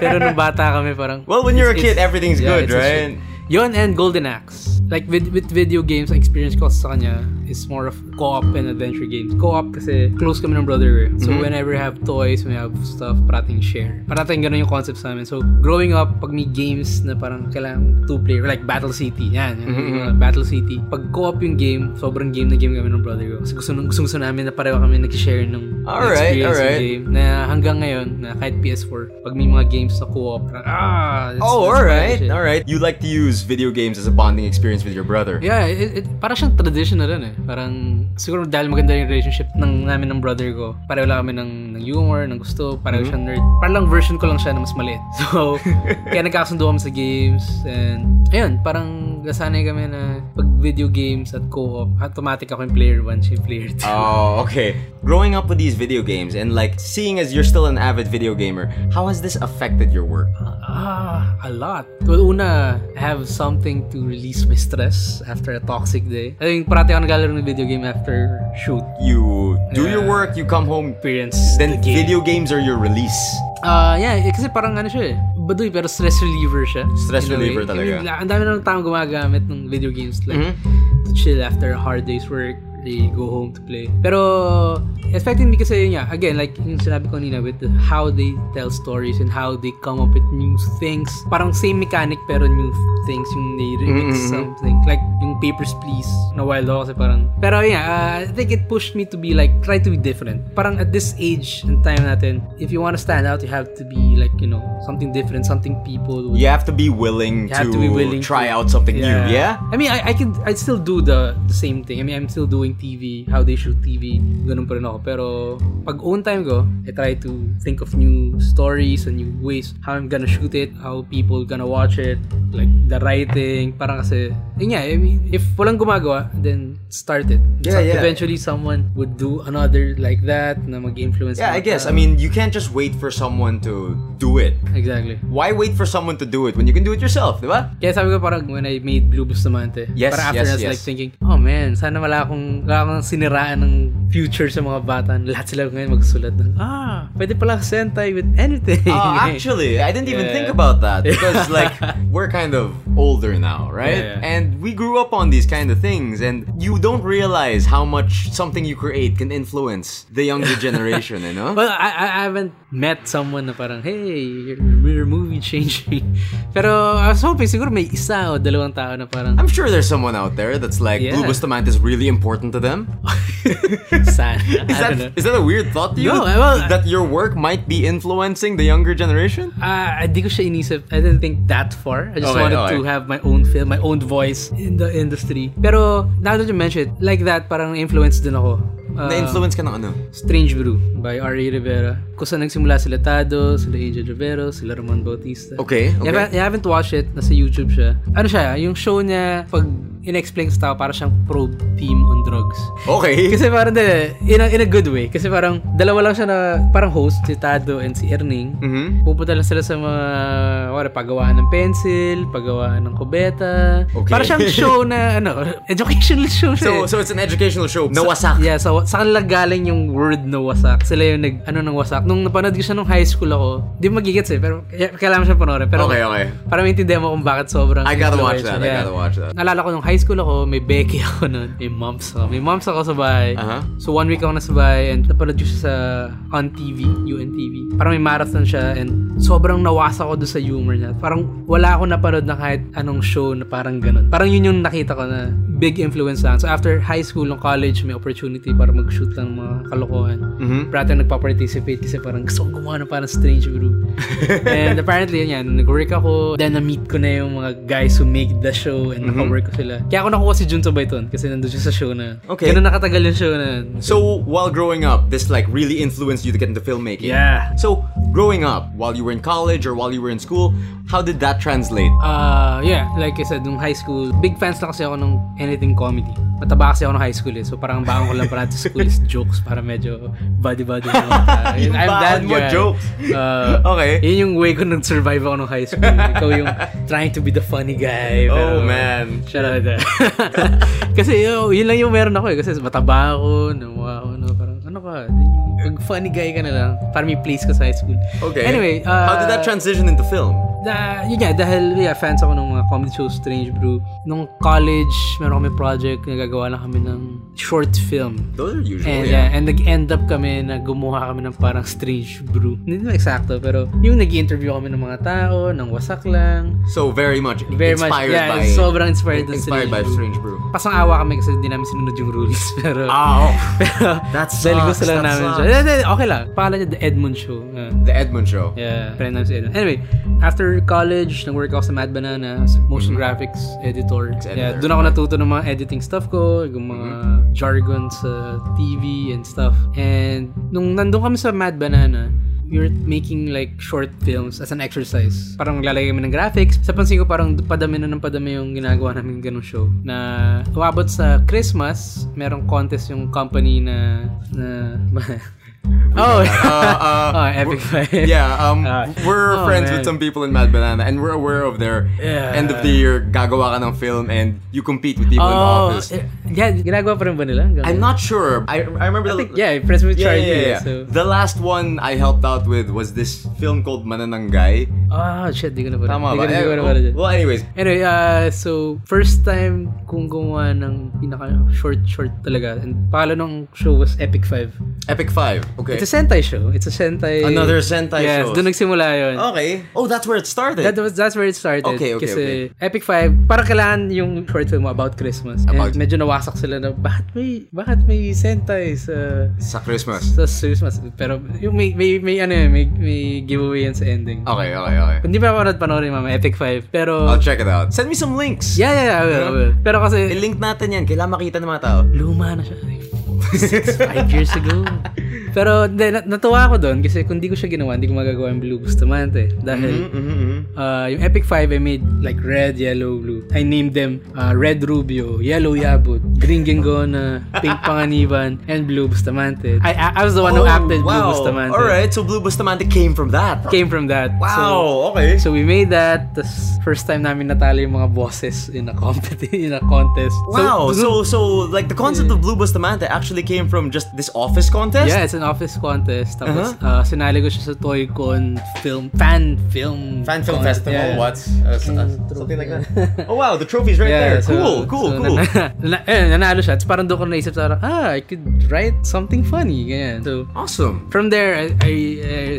Pero nung bata kami parang... Well, when you're a kid, everything's yeah, good, right? Yun and Golden Axe. Like, with, with video games, experience ko sa kanya... is more of co-op and adventure games. Co-op kasi close kami ng brother. So mm-hmm. whenever I have toys, when I have stuff, parating share. Parating ganun yung concept sa amin. So growing up, pag may games na parang kailangan two-player, like Battle City, yan. Yan mm-hmm. uh, Battle City. Pag co-op yung game, sobrang game na game kami ng brother ko. Kasi gusto, gusto, gusto namin na pareho kami nag-share ng alright, experience alright. ng game. Na hanggang ngayon, na kahit P S four, pag may mga games na co-op, parang, ah! It's, oh, alright, alright. You like to use video games as a bonding experience with your brother. Yeah, it, it, parang siyang tradition na rin eh. Parang, siguro dahil maganda yung relationship ng, namin ng brother ko, pareho lang kami ng, ng humor, ng gusto, pareho mm-hmm. siyang nerd. Parang lang version ko lang siya na mas maliit. So, kaya nagkakasundo kami sa games and, ayun, parang nasanay kami na pag video games at co-op, automatic ako yung player one, siya player two. Oh, okay. Growing up with these video games and like, seeing as you're still an avid video gamer, how has this affected your work? Ah, uh, uh, a lot. Well, una, I have something to release my stress after a toxic day. I think parati ako nagalaro ng video game after shoot. You do uh, your work, you come home, experience then the game. Video games are your release. Ah, uh, yeah, kasi parang ano siya eh. Baduy, pero stress reliever siya. Stress reliever talaga. Ang dami na ng taong gumagamit ng video games like mm-hmm. to chill after a hard day's work. They go home to play. Pero affecting me kasi yun, yeah. Again, like yung sinabi ko nina with the, how they tell stories and how they come up with new things. Parang same mechanic pero new things yung they remix mm-hmm. something. Like yung Papers Please na wild ako kasi parang. Pero yun, yeah, uh, I think it pushed me to be like, try to be different. Parang at this age and time natin, if you want to stand out, you have to be like, you know, something different, something people. You have to be willing to, to be willing try to, out something yeah. new, yeah? I mean, I, I could, I still do the, the same thing. I mean, I'm still doing T V, how they shoot T V, ganun pa rin ako. Pero pag own time ko, I try to think of new stories and new ways how I'm gonna shoot it, how people gonna watch it, like the writing, parang kasi yun yeah, I mean, if walang gumagawa, then start it. Yeah, so yeah. Eventually someone would do another like that na mag-influence. Yeah, I guess. That. I mean, you can't just wait for someone to do it. Exactly. Why wait for someone to do it when you can do it yourself, di ba? Kaya sabi ko parang when I made Blue Bustamante, yes, parang after yes, I was yes. like thinking, oh man, sana wala akong kailangan siniraan ng future sa mga bata. Lahat sila ngayon magsulat ng, ah, pwede pala sentai with anything. Oh, actually, I didn't even yeah. think about that because like, we're kind of older now, right? Yeah, yeah. And we grew up on these kind of things and you don't realize how much something you create can influence the younger generation, you know? Well, I, I haven't met someone na parang, hey, your, your movie changed me. Pero I was hoping siguro may isa o dalawang tao na parang, I'm sure there's someone out there that's like, yeah. Blue Bustamante is really important to them? Sad. Is, that, is that a weird thought to you? No, well, that your work might be influencing the younger generation? Uh, I didn't think that far. I just okay, wanted okay. to have my own film, my own voice in the industry. Pero now that you mention it, like that, parang influenced din ako. Uh, Na-influence ka ng ano? Strange Brew by Angel Rivera. Kusa nagsimula sila Tado, sila Angel Rivera, sila Roman Bautista. Okay, okay. I, I haven't watched it. Nasa YouTube siya. Ano siya? Yung show niya, pag in-explain sa tao, parang siyang probe team on drugs. Okay. Kasi parang, in a, in a good way. Kasi parang, dalawa lang siya na, parang host, si Tado and si Erning. Mm-hmm. Pupunta lang sila sa mga, wala, paggawaan ng pencil, paggawaan ng kubeta. Okay. Parang siyang show na, ano, educational show siya. So, so it's an educational show. Na wasak. Yeah, so, sa kanila galing yung word na wasak. Sila yung nag, ano, ng wasak. Nung napanood ko siya nung high school ako, di magigets eh, pero, kailangan siya panoorin. Pero, okay, okay. Parang maintindihan mo kung bakit sobrang, I gotta watch that, yeah. I gotta watch that. Nalala ko nung high school ako, may beke ako nun. May mumps ako. May mumps ako sa bahay. Uh-huh. So one week ako nasa bahay and napanood ko siya sa on T V, U N T V. Parang may marathon siya and sobrang nawasa ko doon sa humor niya. Parang wala ako napanood na kahit anong show na parang ganun. Parang yun yung nakita ko na big influence lang. So after high school, nung college, may opportunity para mag-shoot ng mga kalokohan. Mm-hmm. Parati nagpa-participate kasi parang gusto ko gumawa na parang strange group. And apparently yun yan, nag-work ako. Then na-meet ko na yung mga guys who make the show and mm-hmm. naka-work ko sila. Kaya ako nakuha si Jun Lana kasi nandun siya sa show na. Okay. Ganun nakatagal yung show na. Okay. So, while growing up, this like really influenced you to get into filmmaking. Yeah. So, growing up, while you were in college or while you were in school, how did that translate? Uh, yeah. Like I said, nung high school, big fans lang kasi ako ng anything comedy. Mataba kasi ako ng high school eh. So, parang baon ko lang para to school is jokes para medyo buddy-buddy. Yung baon mo jokes? Uh, okay. Yun yung way ko nag-survive ako ng high school. Ikaw yung trying to be the funny guy. Pero, oh, man. Shut up. Kasi yun, yun lang yung meron ako eh kasi mataba ako, nawa ako, no, parang ano ano ka, funny guy ka na lang. Para may place ka sa high school. Okay. Anyway, uh, how did that transition into film? Da, yun nga, dahil yeah, fans ako ng mga comedy shows, Strange Brew. Nung college, meron kami project, nagagawa na kami ng short film. Those are usually, and, yeah. Uh, and nag-end up kami na gumawa kami ng parang Strange Brew. Hindi naman eksakto, pero yung nag-interview kami ng mga tao, ng Wasak lang. So, very much very inspired much, yeah, by... sobrang inspired ng Strange, by Strange Brew. Brew. Pasang-awa kami kasi hindi namin sinunod yung rules, pero... Oh, pero that sucks, dahil gusto lang namin siya. Okay lang. Pangalan niya, The Edmund Show. Uh, The Edmund Show. Yeah. Friend namin si Edmund. Anyway, after college, nag-work ako sa Mad Banana as motion mm-hmm. graphics editor. editor. Yeah, doon ako natuto ng mga editing stuff ko, yung mga mm-hmm. jargon sa T V and stuff. And nung nandun kami sa Mad Banana, we were making like short films as an exercise. Parang maglalagay kami ng graphics. Sa pansin ko, parang padami na ng padami yung ginagawa namin ganung show. Na umabot sa Christmas, merong contest yung company na... na oh, uh, uh, oh, Epic Five. Yeah, um, uh, we're oh, friends man. with some people in Mad Banana, and we're aware of their yeah. end of the year. Gagawa ka ng film, and you compete with people oh, in the office. Yeah, ginagawa pa rin ba nila? Gagawa. I'm not sure. I I remember. I the, think, yeah, friends with Charlie. Yeah, yeah, yeah. So. The last one I helped out with was this film called Mananangay. Ah, oh, shit, di ko na pala. Tama ba? Di ko na pala. Well, anyways. Anyway, uh, so first time kung gumawa ng pinaka short short talaga, and pala nung show was Epic Five. Epic Five. Okay. It's a Sentai show. It's a Sentai... Another Sentai yes, show. Yes, doon nagsimula yun. Okay. Oh, that's where it started. That was That's where it started. Okay, okay, kasi okay. Epic Five, parang kailangan yung short film about Christmas. About... And medyo nawasak sila na, bakit may, bakit may Sentai sa... Sa Christmas. Sa Christmas. Pero yung may, may, may ano yun, may, may giveaway yun sa ending. Okay, okay, okay. Hindi pa ako nagpanorin, mama, Epic Five. Pero... I'll check it out. Send me some links. Yeah, yeah, yeah. I will, I will. Pero kasi... I-link natin yan. Kailangan makita ng mga tao. Luma na siya. Like, six, five years ago. Pero de, natuwa ako doon kasi kung di ko siya ginawa, hindi ko magagawa yung Blue Bustamante. Dahil mm-hmm, mm-hmm. Uh, yung Epic Five, I made like red, yellow, blue. I named them uh, Red Rubio, Yellow Yabut, Green Gengona, Pink Panganiban, and Blue Bustamante. I, I, I was the one oh, who acted wow. Blue Bustamante. Alright, so Blue Bustamante came from that. Came from that. Wow, so, okay. So we made that. Tas first time namin natalo yung mga bosses in a, competi- in a contest. Wow, so, so, so like the concept uh, of Blue Bustamante actually came from just this office contest? Yeah, it's an office contest. Tapos uh-huh. uh, sinali ko siya sa Toy-Con film, fan film fan film contest. Festival, yeah. What? Uh, something like that. Oh wow, the trophy's right yeah, there. So, cool, cool, so cool. Na- na- eh, nanalo siya. It's parang doon ko naisip sa parang, ah, I could write something funny. Ganyan. So, awesome. From there, I, I,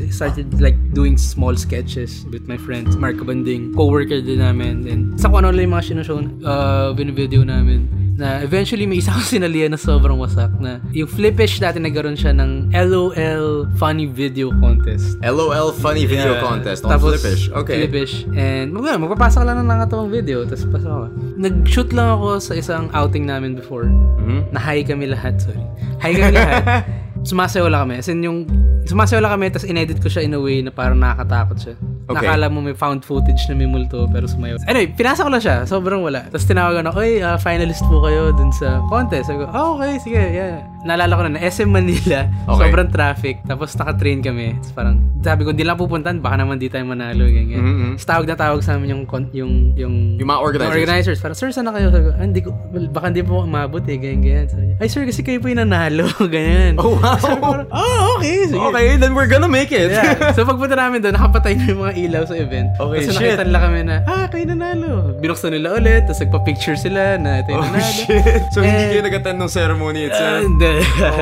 I started like doing small sketches with my friends. Marco Banding, co-worker din namin. And sa kung ano lang yung mga sinushown, uh, binivideo namin. Na eventually may isa akong sinalihan na sobrang wasak na yung Flippish dati nagkaroon siya ng LOL Funny Video Contest. LOL Funny yeah. Video Contest on tapos, Flippish. Okay. Flippish. And mag- magpapasa ka lang ng nakatawang video tapos pasa ka. Nag-shoot lang ako sa isang outing namin before. Mm-hmm. Na-high kami lahat. Sorry. High kami lahat. Sumasayaw lang kami. As in yung sumasayaw lang kami tapos inedit ko siya in a way na parang nakakatakot siya. Okay. Nakala mo may found footage na may multo pero sumayaw. Anyway, pinasa ko lang siya. Sobrang wala. Tapos tinawagan ako, oy, uh, finalist po kayo dun sa contest. Sabi ko, oh, okay, sige, yeah. Naalala ko na na S M Manila. Okay. Sobrang traffic. Tapos naka-train kami. Tapos parang, sabi ko, di lang pupuntan. Baka naman di tayo manalo. Ganyan. Mm-hmm. Tapos tawag na tawag sa amin yung yung yung, yung mga organizers. organizers. Parang, sir, sana kayo? Sabi ko, ah, hindi ko, baka hindi po umabot eh. Ganyan, ganyan. Sabi ko, ay, sir, kasi kayo po yung nanalo. Ganyan. Oh, wow. Sabi ko, oh, okay. Sige. Okay, then we're gonna make it. Yeah. So pagpunta namin doon, nakapatay na yung mga ilaw sa event. Okay, so, shit. So nakita nila kami na, ah, kayo nanalo. Binuksan nila ulit. Tapos nagpa-picture sila na ito yung nanalo. Oh, shit. So and, hindi kayo nag-attend ng ceremony itself. And,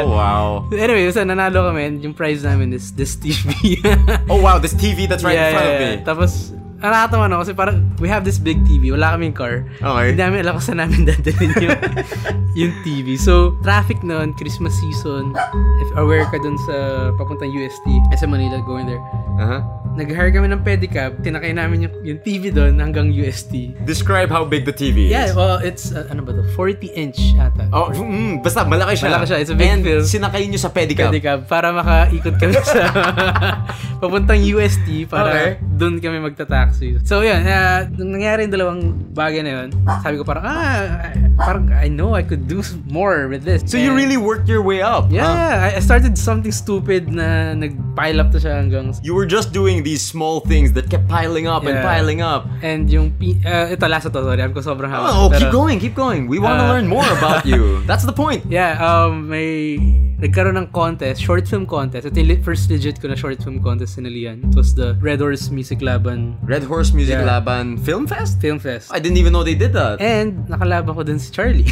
oh, wow. Anyway, so nanalo kami and yung prize namin is this T V. Oh, wow. This T V that's right yeah, in front yeah, of me. Yeah. Tapos, nakakatawa na kasi parang we have this big T V. Wala kaming car. Okay. Hindi namin alam kung saan namin dadalhin yung, yung T V. So, traffic noon, Christmas season, if aware ka dun sa papuntang U S T, sa Manila, going there. Uh-huh. Nag-hire kami ng pedicab, tinakay namin yung, yung T V doon hanggang U S T. Describe how big the T V is. Yeah, well, it's, uh, ano ba to? forty inch ata. Oh, mm, basta malaki siya. Malaki siya. It's a big and film. And sinakay nyo sa pedicab. Pedicab, para makaikot kami sa papuntang U S T para okay. Doon kami magta-taxi. So, yun. Uh, nangyari yung dalawang bagay na yun, sabi ko parang, ah, parang I know I could do more with this. So, and, you really worked your way up. Yeah, huh? I started something stupid na nag-pile up to siya hanggang... You were just doing the these small things that kept piling up yeah. and piling up. And yung p- uh, ito last to, sorry, I'm ko sobrang haba. Oh, keep going, keep going. We want to uh, learn more about you. That's the point. Yeah, um may nagkaroon ng contest, short film contest. Ito yung first legit ko na short film contest sinalihan. It was the Red Horse Music Laban. Red Horse Music yeah. Laban Film Fest? Film Fest. I didn't even know they did that. And nakalaban ko dun si Charlie.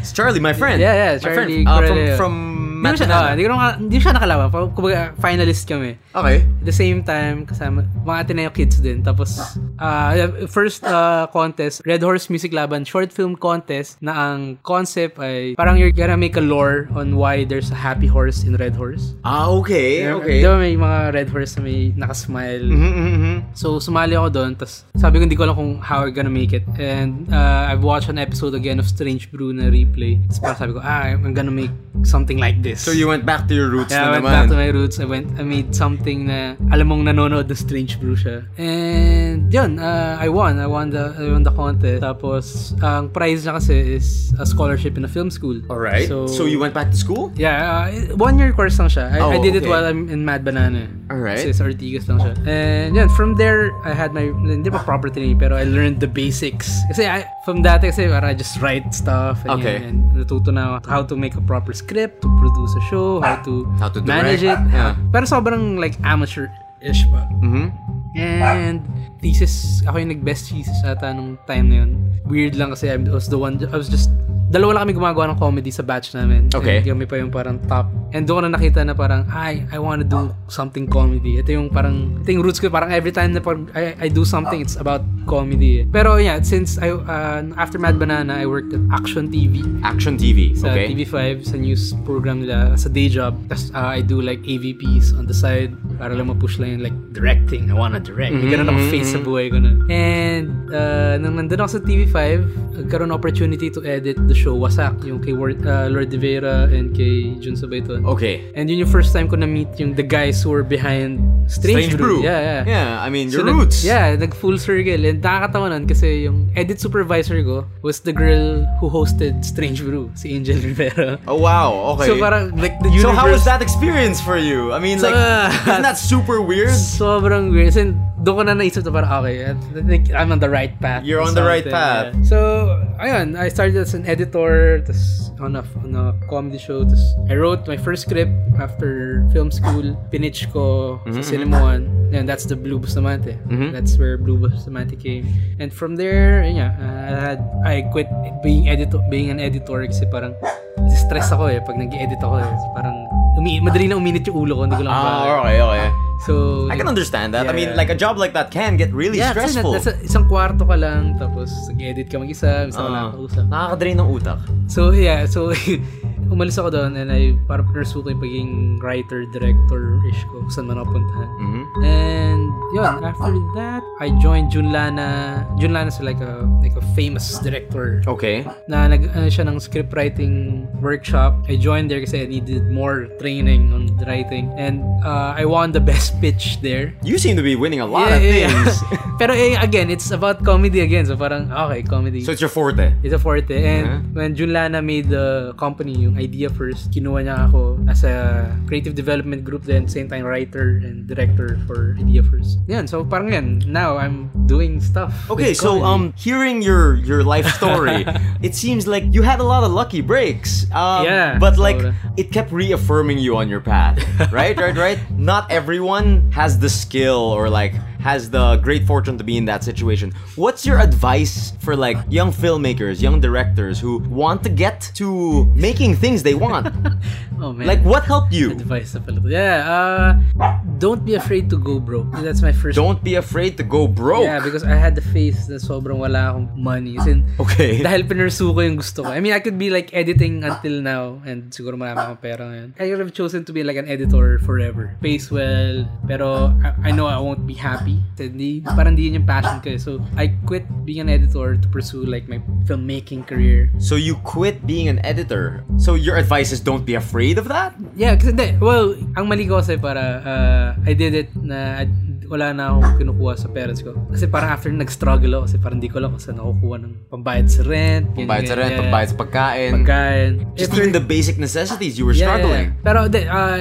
It's Charlie, my friend. Yeah, yeah, Charlie. My friend. Uh, from... from Mad Banana. Hindi ko siya, hindi ko siya nakalaban. Kumbaga, finalist kami. Okay. At the same time, kasama, mga Ateneo kids din. Tapos, uh, first uh, contest, Red Horse Music Laban, short film contest na ang concept ay parang you're gonna make a lore on why there's a happy horse in Red Horse. Ah, okay. Okay. Di ba may mga Red Horse na may nakasmile? Mm-hmm, mm-hmm. So, sumali ako doon. Tapos, sabi ko, hindi ko alam kung how we're gonna make it. And, uh, I've watched an episode again of Strange Brew na replay. Tapos, parang sabi ko, ah, I'm gonna make something like this. So you went back to your roots yeah, na I went naman. Back to my roots. I went, I made something na alam mong nanonood na Strange Brew siya. And yun, uh, I won. I won the I won the contest. Tapos, ang prize na kasi is a scholarship in a film school. Alright. So, so you went back to school? Yeah. Uh, one year course lang siya. I, oh, I did okay. it while I'm in Mad Banana. Alright. Kasi sa Ortigas lang siya. And yun, from there, I had my, hindi pa proper training, pero I learned the basics. Kasi I, from that, kasi I just write stuff. And okay. Yun, and natuto na how to make a proper script, to produce sa show, how to, how to manage it. Yeah. Pero sobrang like amateur-ish pa. Mm-hmm. And thesis, ako yung nag-best thesis ata nung time na yun. Weird lang kasi I was the one, I was just, dalawa lang kami gumagawa ng comedy sa batch namin. Okay. And kami pa yung parang top. And doon ko na nakita na parang, I, I wanna do something comedy. Ito yung parang, ito yung roots ko. Parang every time na parang, I, I do something, it's about comedy. Pero yeah, since I, uh, after Mad Banana, I worked at Action T V. Action T V, sa okay. T V five, sa news program nila, sa day job. Tapos uh, I do like A V Ps on the side para lang ma-push lang yung like directing. I wanna direct. Mm-hmm. May ganun akong face sa buhay ko na. And uh, nung nandun ako sa T V five, nagkaroon opportunity to edit the show Wasak, yung kay Word, uh, Lord Rivera and kay Jun Sabayton. Okay. And yun yung first time ko na-meet yung the guys who were behind Strange, Strange Brew. Brew. Yeah, yeah. Yeah, I mean, your so roots. Nag, yeah, nag-full circle. And nakakatawa nun kasi yung edit supervisor ko was the girl who hosted Strange Brew, si Angel Rivera. Oh, wow. Okay. So parang, like, the universe... So how was that experience for you? I mean, so, like, isn't that super weird? Sobrang weird. And doon ko na naisip na parang, okay, I think I'm on the right path. You're on the right path. Yeah. So, ayun, I started as an editor tas on a, on a comedy show. Tas I wrote my first script after film school. Pinitch ko mm-hmm, sa Cinema One. Mm-hmm. And that's the Blue Bustamante. Mm-hmm. That's where Blue Bustamante came. And from there, yeah, I had I quit being editor, being an editor kasi parang stress ako eh pag nag-edit ako eh. Parang umi- madali na uminit yung ulo ko, hindi ko lang pa. Ah, okay, okay. So I can understand that. Yeah, I mean, like a job like that can get really yeah, stressful. Yeah, kasi isang kwarto ka lang tapos nag-edit ka mag-isa, isa ka lang kausap. Nakaka-drain ng utak. So yeah, so umalis ako doon and I parang pursue ko yung pagiging writer, director-ish ko kung saan man ako puntahan. Mm-hmm. And yun, after that, I joined Jun Lana. Jun Lana is like a like a famous director. Okay. Na nag ano siya ng script writing workshop. I joined there kasi I needed more training on writing. And uh, I won the best pitch there. You seem to be winning a lot yeah, of yeah, things. Yeah. Pero eh, again, it's about comedy again. So parang, okay, comedy. So it's your forte. It's a forte. And uh-huh. when Jun Lana made the company, yung Idea First, kinuha niya ako as a creative development group then, same time writer and director for Idea First. Yan, so parang yan. Now, I'm doing stuff. Okay, so um, hearing your your life story, it seems like you had a lot of lucky breaks. Um, yeah. But like, so, it kept reaffirming you on your path. Right, right, right? Not everyone has the skill or like has the great fortune to be in that situation. What's your advice for like young filmmakers, young directors who want to get to making things they want? Oh man. Like what helped you? Advice a little. Yeah, uh don't be afraid to go broke. That's my first. Don't be afraid to go broke. Yeah, because I had the faith that sobrang wala akong money. Sin, okay. Dahil pinursu ko yung gusto ko. I mean, I could be like editing until now and siguro marami akong pera ngayon. I would have chosen to be like an editor forever. Pays well, pero I, I know I won't be happy. Hindi, parang hindi yun yung passion ko. So, I quit being an editor to pursue like my filmmaking career. So, you quit being an editor? So, your advice is don't be afraid of that? Yeah, kasi hindi. Well, ang mali ko kasi para uh, I did it na wala na akong kinukuha sa parents ko. Kasi parang after nag-struggle ako kasi parang hindi ko alam kung saan nakukuha ng pambayad sa rent. Pambayad sa rent, yeah. pambayad sa pagkain. Pagkain. Just even the basic necessities you were yeah, struggling. Yeah. Pero, de, uh,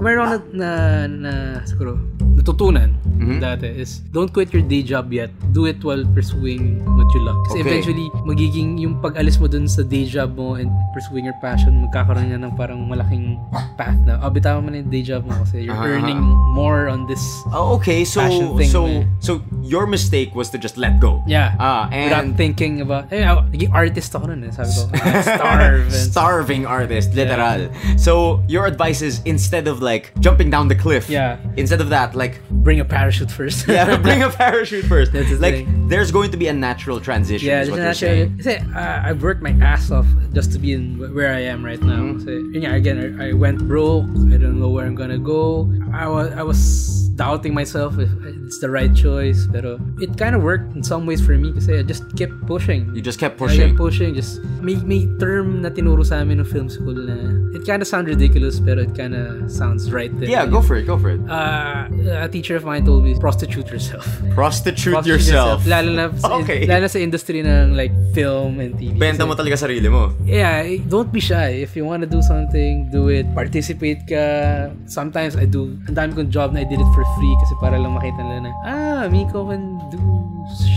mayroon na, na, na siguro, natutunan mm-hmm. dati is don't quit your day job yet. Do it while pursuing what nila. Kasi okay. eventually, magiging yung pag-alis mo dun sa day job mo and pursuing your passion, magkakaroon niya ng parang malaking path na, oh, bitawan mo na yung day job mo kasi you're uh-huh. earning more on this oh, okay. so, passion thing. So, eh. so, your mistake was to just let go. Yeah. Uh, and without thinking about, eh, naging artist ako nun eh. Sabi ko, uh, starve. Starving artist, literal. Yeah. So, your advice is, instead of like, jumping down the cliff, yeah. instead of that, like, bring a parachute first. yeah, bring a parachute first. That's the like, thing. There's going to be a natural transition. Yeah, is what you're saying. Kasi, uh, I've worked my ass off just to be in where I am right now. Mm-hmm. Kasi, yun, again, I, I went broke. I don't know where I'm gonna go. I was, I was doubting myself if it's the right choice. Pero it kind of worked in some ways for me. Kasi I just kept pushing. You just kept pushing. I kept pushing. Just may may term na tinuro sa amin ng film school na. It kind of sounds ridiculous, pero it kind of sounds right. There. Yeah, go for it. Go for it. Uh, a teacher of mine told me, prostitute yourself. Prostitute, prostitute yourself. yourself. Lalo na sa, okay. lalo sa industry ng like film and T V. Benta mo talaga sarili mo. Yeah, don't be shy. If you want to do something, do it. Participate ka. Sometimes I do. Ang dami kong job na I did it for free kasi para lang makita nila na, ah, Miko can do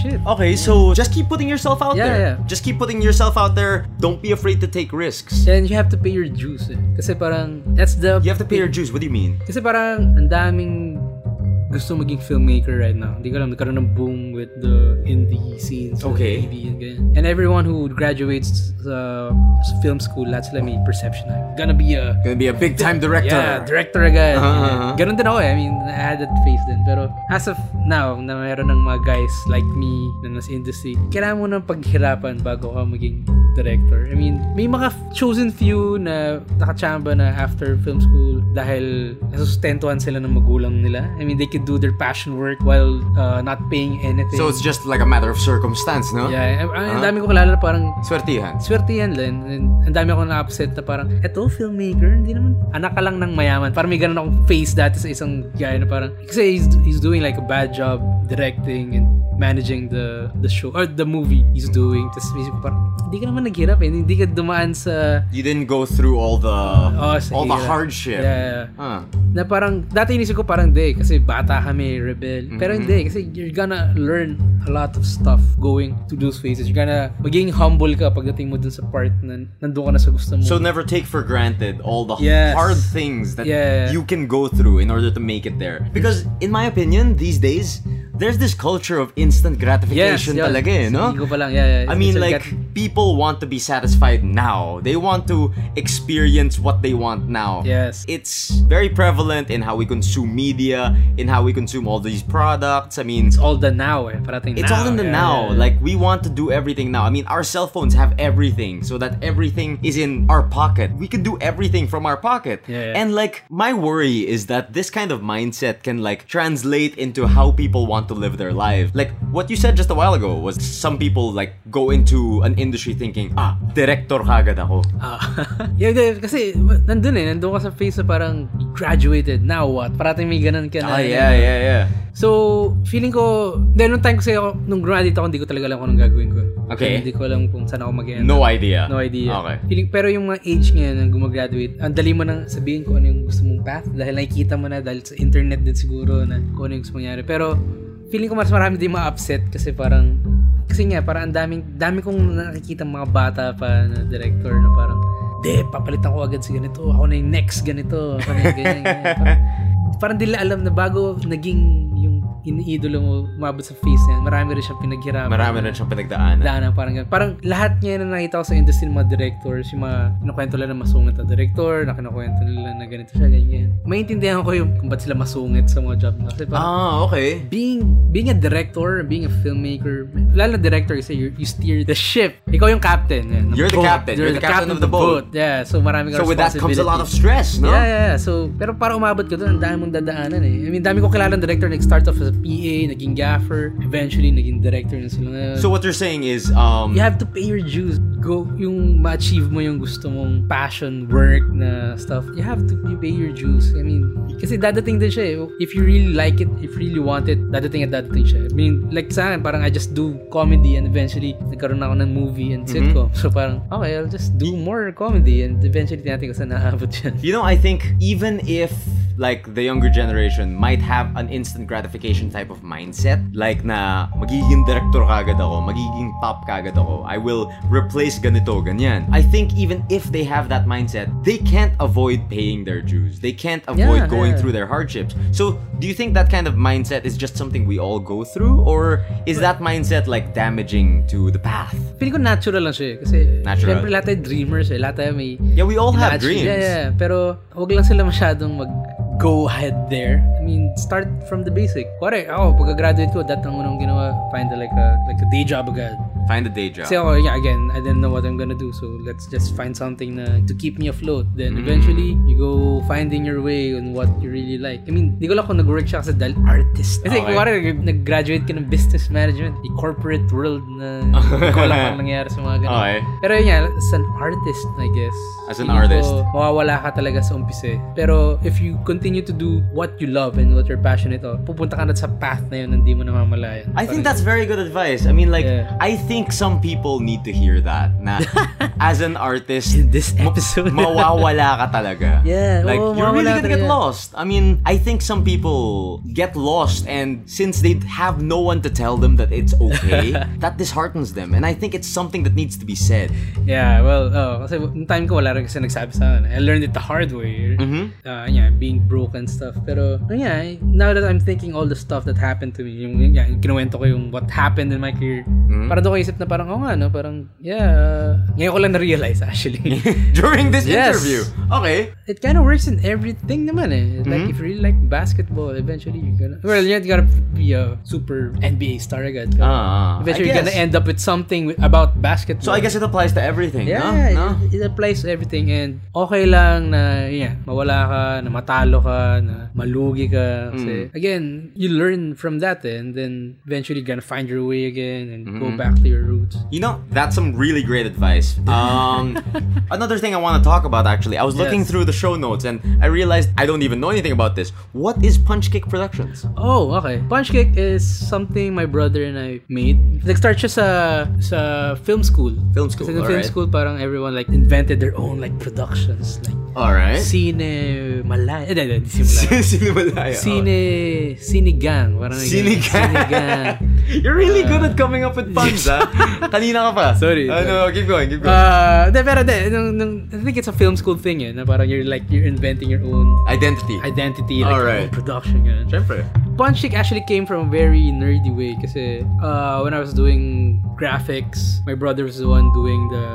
shit. Okay, yeah. So just keep putting yourself out yeah, there. Yeah. Just keep putting yourself out there. Don't be afraid to take risks. And you have to pay your dues. Eh. Kasi parang, that's the... You have to pay your dues. What do you mean? Kasi parang, ang daming... gusto maging filmmaker right now. Hindi ko alam, nagkaroon ng boom with the indie scenes, okay. T V and ganyan. And everyone who graduates uh, film school, lahat sila may perception na, gonna be a... Gonna be a big-time director. Yeah, director agad. Uh-huh, uh-huh. Ganun din ako eh. I mean, I had that phase din. Pero as of now, na mayroon ng mga guys like me na nasa industry, kailangan mo nang paghirapan bago ka maging director. I mean, may mga chosen few na nakachamba na after film school dahil nasustentuhan sila ng magulang nila. I mean, they do their passion work while uh, not paying anything. So it's just like a matter of circumstance, no? Yeah. Ang dami ko kalala parang swertihan. Swertihan lang. Ang dami akong na-upset na parang eto filmmaker, hindi naman anak ka lang ng mayaman. Parang may ganun akong face dati sa isang guy na parang kasi he's, he's doing like a bad job directing and managing the the show or the movie he's doing. Tapos parang hindi ka naman naghirap eh. Hindi ka dumaan sa... You didn't go through all the oh, all hirap. The hardship. Yeah. Huh. Na parang dati inisip ko parang day kasi bata kami, rebel. Mm-hmm. Pero hindi kasi you're gonna learn a lot of stuff going to those phases. You're gonna maging humble ka pagdating mo dun sa part na nandun ka na sa gusto mo. So never take for granted all the yes. hard things that yeah. you can go through in order to make it there. Because in my opinion, these days, there's this culture of instant gratification yes, yeah. talaga eh, no? Ko pa lang. Yeah, yeah. I mean, like, got... people want to be satisfied now. They want to experience what they want now. Yes. It's very prevalent in how we consume media, in how we consume all these products. I mean... It's all the now eh. Parating it's now. all in the yeah, now. Yeah, yeah. Like, we want to do everything now. I mean, our cell phones have everything so that everything is in our pocket. We can do everything from our pocket. Yeah, yeah. And, like, my worry is that this kind of mindset can, like, translate into how people want to live their life. Like what you said just a while ago was some people like go into an industry thinking, ah, director kagad ako. Ah. yeah, kasi nandun eh, nandun ka sa phase na parang graduated, now what? Parating may ganun ka na. Ah, yeah, yun. yeah, yeah. So, feeling ko, dahil nung time kasi ako, nung graduate ako, hindi ko talaga alam kung anong gagawin ko. Okay. Hindi ko alam kung saan ako mag-end. No idea. No idea. Okay. Feeling, pero yung mga age ngayon nang gumagraduate, ang dali mo nang sabihin kung ano yung gusto mong path dahil nakikita mo na dahil sa internet din siguro na kung ano yung gusto mangyari. Pero, feeling ko mas marami din ma-upset kasi parang kasi nga parang ang daming dami kong nakikita mga bata pa na director na parang de papalitan ko agad si ganito ako na yung next ganito ako na yung ganyan, ganyan. Parang, parang di nila alam na bago naging yung iniidolo mo umabot sa face niya marami rin siyang pinaghirapan marami rin siyang pinagdaanan daanan, parang ganyan. Parang lahat niya na nakita ko sa industry ng mga directors yung mga kinukwento lang na masungit na director na kinukwento nila na ganito siya ganyan maintindihan ko yung kung ba't sila masungit sa mga job na kasi parang ah okay being being a director being a filmmaker lalo na director kasi you, you steer the ship ikaw yung captain yeah, you're boat. the captain you're, you're the captain, captain of the boat, boat. yeah so marami ka so with that comes a lot of stress no? yeah yeah so pero para umabot ka doon ang dami mong dadaanan eh I mean dami ko kilalang director nag-start off as P A, naging gaffer, eventually naging director na sila ngayon. So what you're saying is, um, you have to pay your dues. Go, yung ma-achieve mo yung gusto mong passion, work na stuff. You have to pay your dues. I mean, kasi dadating din siya eh. If you really like it, if you really want it, dadating at dadating siya. I mean, like sa akin, parang I just do comedy and eventually nagkaroon ako ng movie and sitcom. Mm-hmm. So parang, okay, I'll just do more comedy and eventually tinating ko sa naabot yan. You know, I think even if like the younger generation might have an instant gratification type of mindset, like na magiging director kagad ako, magiging top kagad ako, I will replace ganito, ganyan. I think even if they have that mindset, they can't avoid paying their dues. They can't avoid yeah, going yeah. through their hardships. So do you think that kind of mindset is just something we all go through, or is that mindset like damaging to the path? Feeling ko natural lang siya kasi natural. Siyempre lahat tayo dreamers eh, lahat tayo may yeah, we all have dreams. Yeah, yeah, pero huwag lang sila masyadong mag go ahead there. I mean, start from the basic. Kuwari, ako, pagka-graduate ko, that ang unang ginawa, find a, like a like a day job agad. Find a day job. Kasi ako, yeah, again, I didn't know what I'm gonna do, so let's just find something na to keep me afloat. Then mm. eventually, you go finding your way on what you really like. I mean, di ko lang kung nag-work siya kasi dahil artist. Kasi okay. kuwari, nag-graduate ka ng business management, the corporate world na di ko lang kung nangyari sa mga ganun. Okay. Pero yun nga, as an artist, I guess. As an artist. Ko, mawawala ka talaga sa umpisa. Pero if you continue Continue to do what you love and what you're passionate of, pupunta ka na sa path na yun, hindi mo namamalayan. I think that's very good advice. I mean, like, yeah. I think some people need to hear that. Na, as an artist, in this episode, ma- mawawala ka talaga. Yeah, like, oh, you're really gonna get lost. I mean, I think some people get lost, and since they have no one to tell them that it's okay, that disheartens them. And I think it's something that needs to be said. Yeah, well, oh, kasi yung time ko wala rin kasi nagsabi sa akin. I learned it the hard way. Mm-hmm. Uh, yeah, being broke and stuff. Pero yeah, now that I'm thinking all the stuff that happened to me, yung yeah, kinuwento ko yung what happened in my career, mm-hmm. parang doon ko isip na parang oh nga no, parang yeah, uh, ngayon ko lang na-realize actually. During this yes. interview. Okay. It kind of works in everything naman eh. Like mm-hmm. if you really like basketball, eventually you're gonna well, you gotta be a super N B A star again. Uh, eventually you're gonna end up with something with, about basketball. So I guess it applies to everything, yeah, no? no? It, it applies to everything, and okay lang na yeah, mawala ka, na matalo ka, na malugi ka kasi mm. again you learn from that eh, and then eventually you're gonna find your way again and mm-hmm. go back to your roots, you know. That's some really great advice. Um another thing I want to talk about actually, I was yes. looking through the show notes and I realized I don't even know anything about this. What is Punch Kick Productions? Oh okay, Punch Kick is something my brother and I made. Nag-start siya sa sa film school film school kasi film right. school parang everyone like invented their own like productions like alright sine malay eh, Sinimalaya. Sine, sinigang. Parang sinigang. sinigang. You're really uh, good at coming up with puns, ha? Kanina ka pa. Sorry. Uh, no, keep going, keep going. Uh, de, pero de, nung, nung, I think it's a film school thing, eh, na parang you're like, you're inventing your own identity. Identity, like right. your own production. Ganun. Siyempre. Punch Kick actually came from a very nerdy way kasi uh, when I was doing graphics, my brother was the one doing the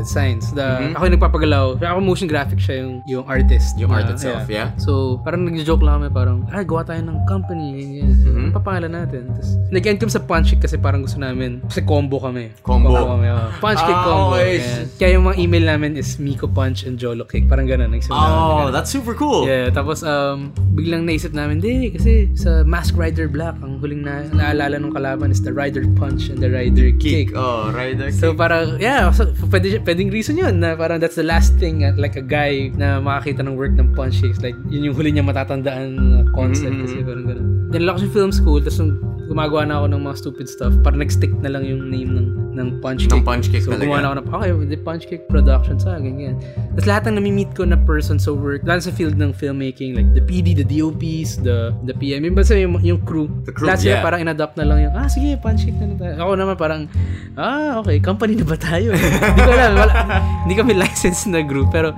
the science. The, mm-hmm. Ako yung nagpapagalaw. Ako motion graphics siya yung, yung artist. Yung na, art itself, yeah. yeah. So, parang nag-joke lang kami, parang, ay, gawa tayo ng company, yes. mm-hmm. papangalan natin. Tapos, nag-end kami sa Punch Kick kasi parang gusto namin, kasi combo kami. Combo? combo kami, oh. Punch Kick oh, combo. Yes. Kaya yung mga email namin is Miko Punch and Jolo Kick. Parang ganun. Nagsimula oh, namin, ganun. That's super cool. Yeah, tapos, um, biglang naisip namin, di, kasi sa Mask Rider Black, ang huling na naalala ng kalaban is the Rider Punch and the Rider Kick. Kick. Oh, Rider Kick. So, parang, yeah, so, pwede, pwedeng reason yun, na parang that's the last thing, like a guy na makakita ng work ng Punch Kick. Like, yun yung huli niya matatandaan uh, concept mm-hmm. kasi parang gano'n. Then lock yung film school, tapos nung gumagawa na ako ng mga stupid stuff, parang nag-stick na lang yung name ng ng Punch Kick. Ng Punch Kick so, talaga. So, gumawa na ako ng, okay, the Punch Kick Productions, ah, ganyan. Tapos lahat ng nami-meet ko na person sa work, lalo sa field ng filmmaking, like the P D, the D O Ps, the the P M, yung basta yung, yung crew. The crew, last yeah. Year, parang in-adopt na lang yung, ah, sige, Punch Kick na tayo. Ako naman parang, ah, okay, company na ba tayo? Hindi ko alam, wala, hindi kami licensed na group, pero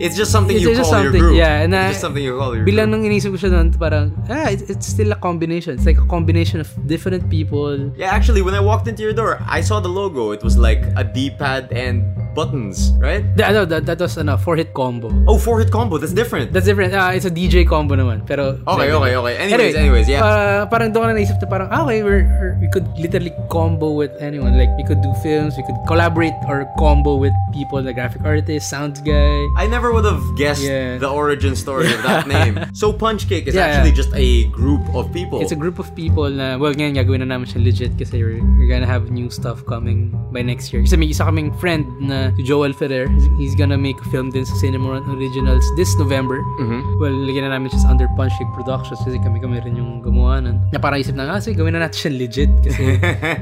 It's just something it's you just call something, your group. Yeah, and it's just something you call your bilang group. Bilang nung inisip ko siya noon, parang, ah, it's, it's still a combination. It's like a combination of different people. Yeah, actually, when I walked into your door, I saw the logo. It was like a D-pad and buttons, right? Yeah, no, that, that was a uh, four-hit combo. Oh, four-hit combo. That's different. That's different. Uh, it's a D J combo naman. Pero, okay, like, okay, okay. Anyways, anyway, anyways, yeah. Uh, parang doon na naisip na parang, ah, okay, we're, we're, we could literally combo with anyone. Like, we could do films, we could collaborate or combo with people, the graphic artist, sound guy. I never would have guessed yeah. the origin story yeah. of that name. So Punch Kick is yeah, actually yeah. just a group of people. It's a group of people na, well, ngayon gagawin na namin siya legit kasi we're, we're gonna have new stuff coming by next year. Kasi may isa kaming friend na na Joel Ferrer. He's gonna make a film din sa Cinemoron Originals this November. Mm-hmm. Well, lagyan na namin siya sa Under Punch League Productions kasi kami-kami rin yung gumawa nun. Na parang isip na nga, sige, gawin na natin siya legit kasi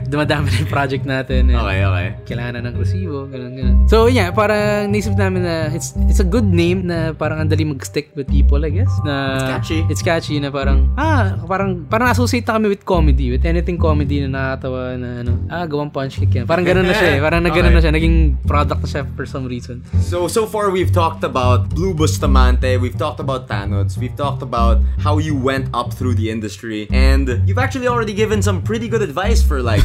dumadami na yung project natin. Okay, okay. Kailangan na ng resibo, ganun, ganun. So, yeah, parang naisip namin na it's it's a good name na parang andali mag-stick with people, I guess. Na it's catchy. It's catchy na parang, ah, parang parang associate na kami with comedy, with anything comedy na nakatawa na ano, ah, gawang punch kick yan. Parang ganun na siya eh. Parang nagganun okay. na siya. Naging product na siya for some reason. So, so far we've talked about Blue Bustamante, we've talked about Tanods, we've talked about how you went up through the industry, and you've actually already given some pretty good advice for like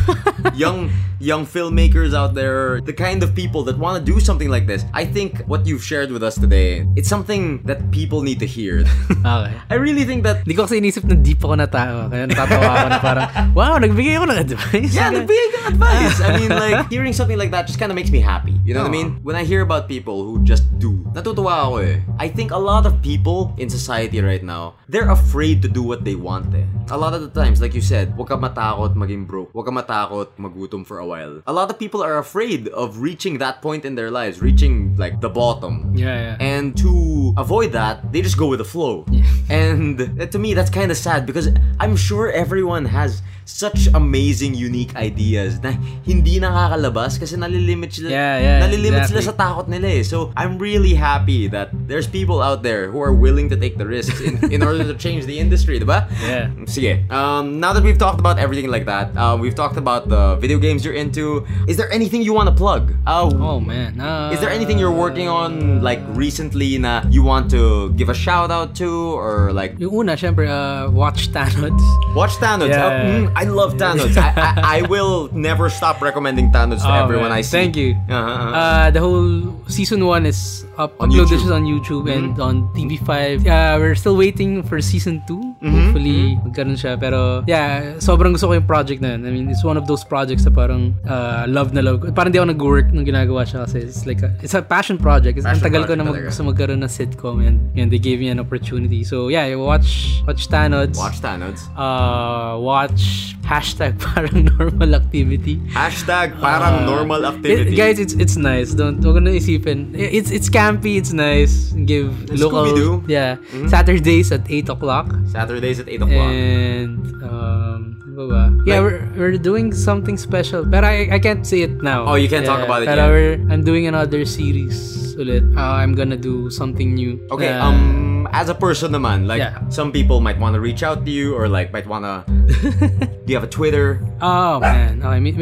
young young filmmakers out there, the kind of people that want to do something like this. I think what you've shared with us today, it's something that people need to hear. Okay. I really think that... Hindi ko kasi inisip na deep ako na tao, kaya natatawa ako na parang, wow, nagbigay ako ng advice. Yeah, nagbigay ka ng advice. I mean, like, hearing something like that just kind of makes me happy. You know uh-huh. what I mean? When I hear about people who just do, natutuwa ako eh. I think a lot of people in society right now, they're afraid to do what they want eh. A lot of the times, like you said, huwag ka matakot maging broke. Huwag ka matakot magutom for a while. A lot of people are afraid of reaching that point in their lives, reaching like the bottom. Yeah, yeah. And to avoid that, they just go with the flow. Yeah. And uh, to me, that's kind of sad because I'm sure everyone has such amazing, unique ideas na hindi nakakalabas kasi nalilimit sila, yeah, yeah, nalilimit exactly. sila sa takot nila eh. So, I'm really happy that there's people out there who are willing to take the risks in, in order to change the industry, diba? Yeah. Sige. Um, now that we've talked about everything like that, uh, we've talked about the video games you're into, is there anything you want to plug? Uh, oh, man. Uh, is there anything you're working on like recently na you want to give a shout out to or like... Yung una, syempre, uh, Watch Tanods. Watch Tanods. Yeah. Uh, mm, I love Tanods. I, I, I will never stop recommending Tanods to oh, everyone man. I see. Thank you. Uh-huh, uh-huh. Uh, the whole season one is up on uploaded YouTube. on YouTube mm-hmm. and on T V five. Uh, we're still waiting for season two. Mm-hmm. Hopefully, mm-hmm. magkaroon siya. Pero yeah, sobrang gusto ko yung project na yun. I mean, it's one of those projects na parang uh, love na love. Parang di ako nag-work nung ginagawa siya kasi it's like a, it's a passion project. It's, passion ang tagal ko na mag- gusto magkaroon ng sitcom and, and they gave me an opportunity. So yeah, watch watch Tanods. Watch Tanods. Uh, watch Hashtag Parang Normal Activity. Hashtag Parang uh, Normal Activity. It, guys, it's it's nice. Don't don't gonna isipin. It's it's campy. It's nice. Give it's local. Scooby-Doo. Yeah. Mm-hmm. Saturdays at eight o'clock. Saturdays at eight o'clock. And um. Yeah, we're we're doing something special, but I I can't say it now. Oh, you can't yeah, talk about it. But we're I'm doing another series. Ulit. Uh, I'm gonna do something new. Okay. Uh, um, as a person, naman, like yeah. some people might wanna reach out to you or like might wanna. Do you have a Twitter? Oh man, oh, I mean,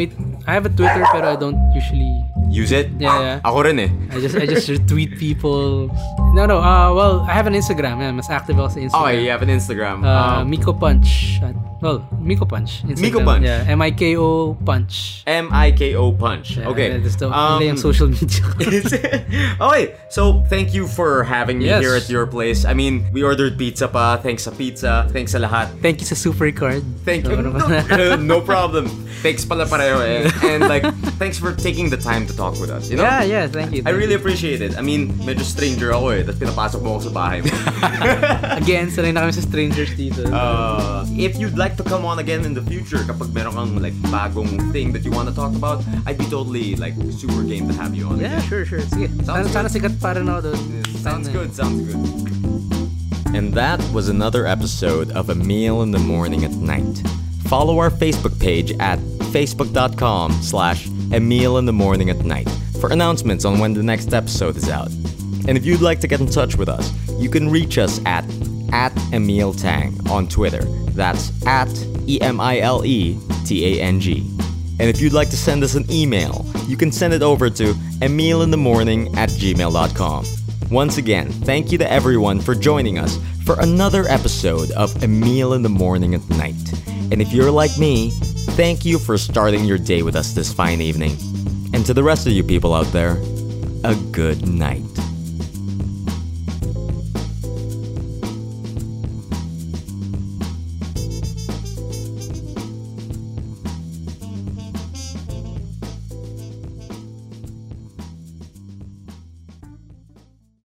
I have a Twitter, but I don't usually. Use it? Yeah, yeah. Ako rin eh. I just I just retweet people. No, no. Uh, well, I have an Instagram. Yeah, mas active ako sa Instagram. Oh, you have an Instagram. Uh, uh, Miko Punch. Well, Miko Punch. Instagram. Miko Punch. Yeah. M I K O Punch. M I K O Punch. Yeah, okay. Just the um, yung social media. Okay. So, thank you for having me yes. here at your place. I mean, we ordered pizza pa. Thanks sa pizza. Thanks sa lahat. Thank you sa Supercard. Thank you. No, no problem. Thanks pala pareho eh. And like, thanks for taking the time to talk. talk with us, you know? Yeah, yeah, thank you. Thank I really you. Appreciate it. I mean, medyo stranger ako eh, tapos pinapasok mo ako sa bahay mo. Again, sanay na kami sa strangers dito. Uh, if you'd like to come on again in the future, kapag meron kang like bagong thing that you want to talk about, I'd be totally like super game to have you on. Yeah, again. sure, sure. Sige. Sounds sana, sana sikat pa rin ako doon. Sounds good, sounds good. And that was another episode of A Meal in the Morning at Night. Follow our Facebook page at facebook.com slash A Meal in the Morning at Night for announcements on when the next episode is out. And if you'd like to get in touch with us, you can reach us at at Emil Tang on Twitter. That's at E M I L E T A N G. And if you'd like to send us an email, you can send it over to emilinthemorning at gmail.com. Once again, thank you to everyone for joining us for another episode of A Meal in the Morning at Night. And if you're like me, thank you for starting your day with us this fine evening. And to the rest of you people out there, a good night.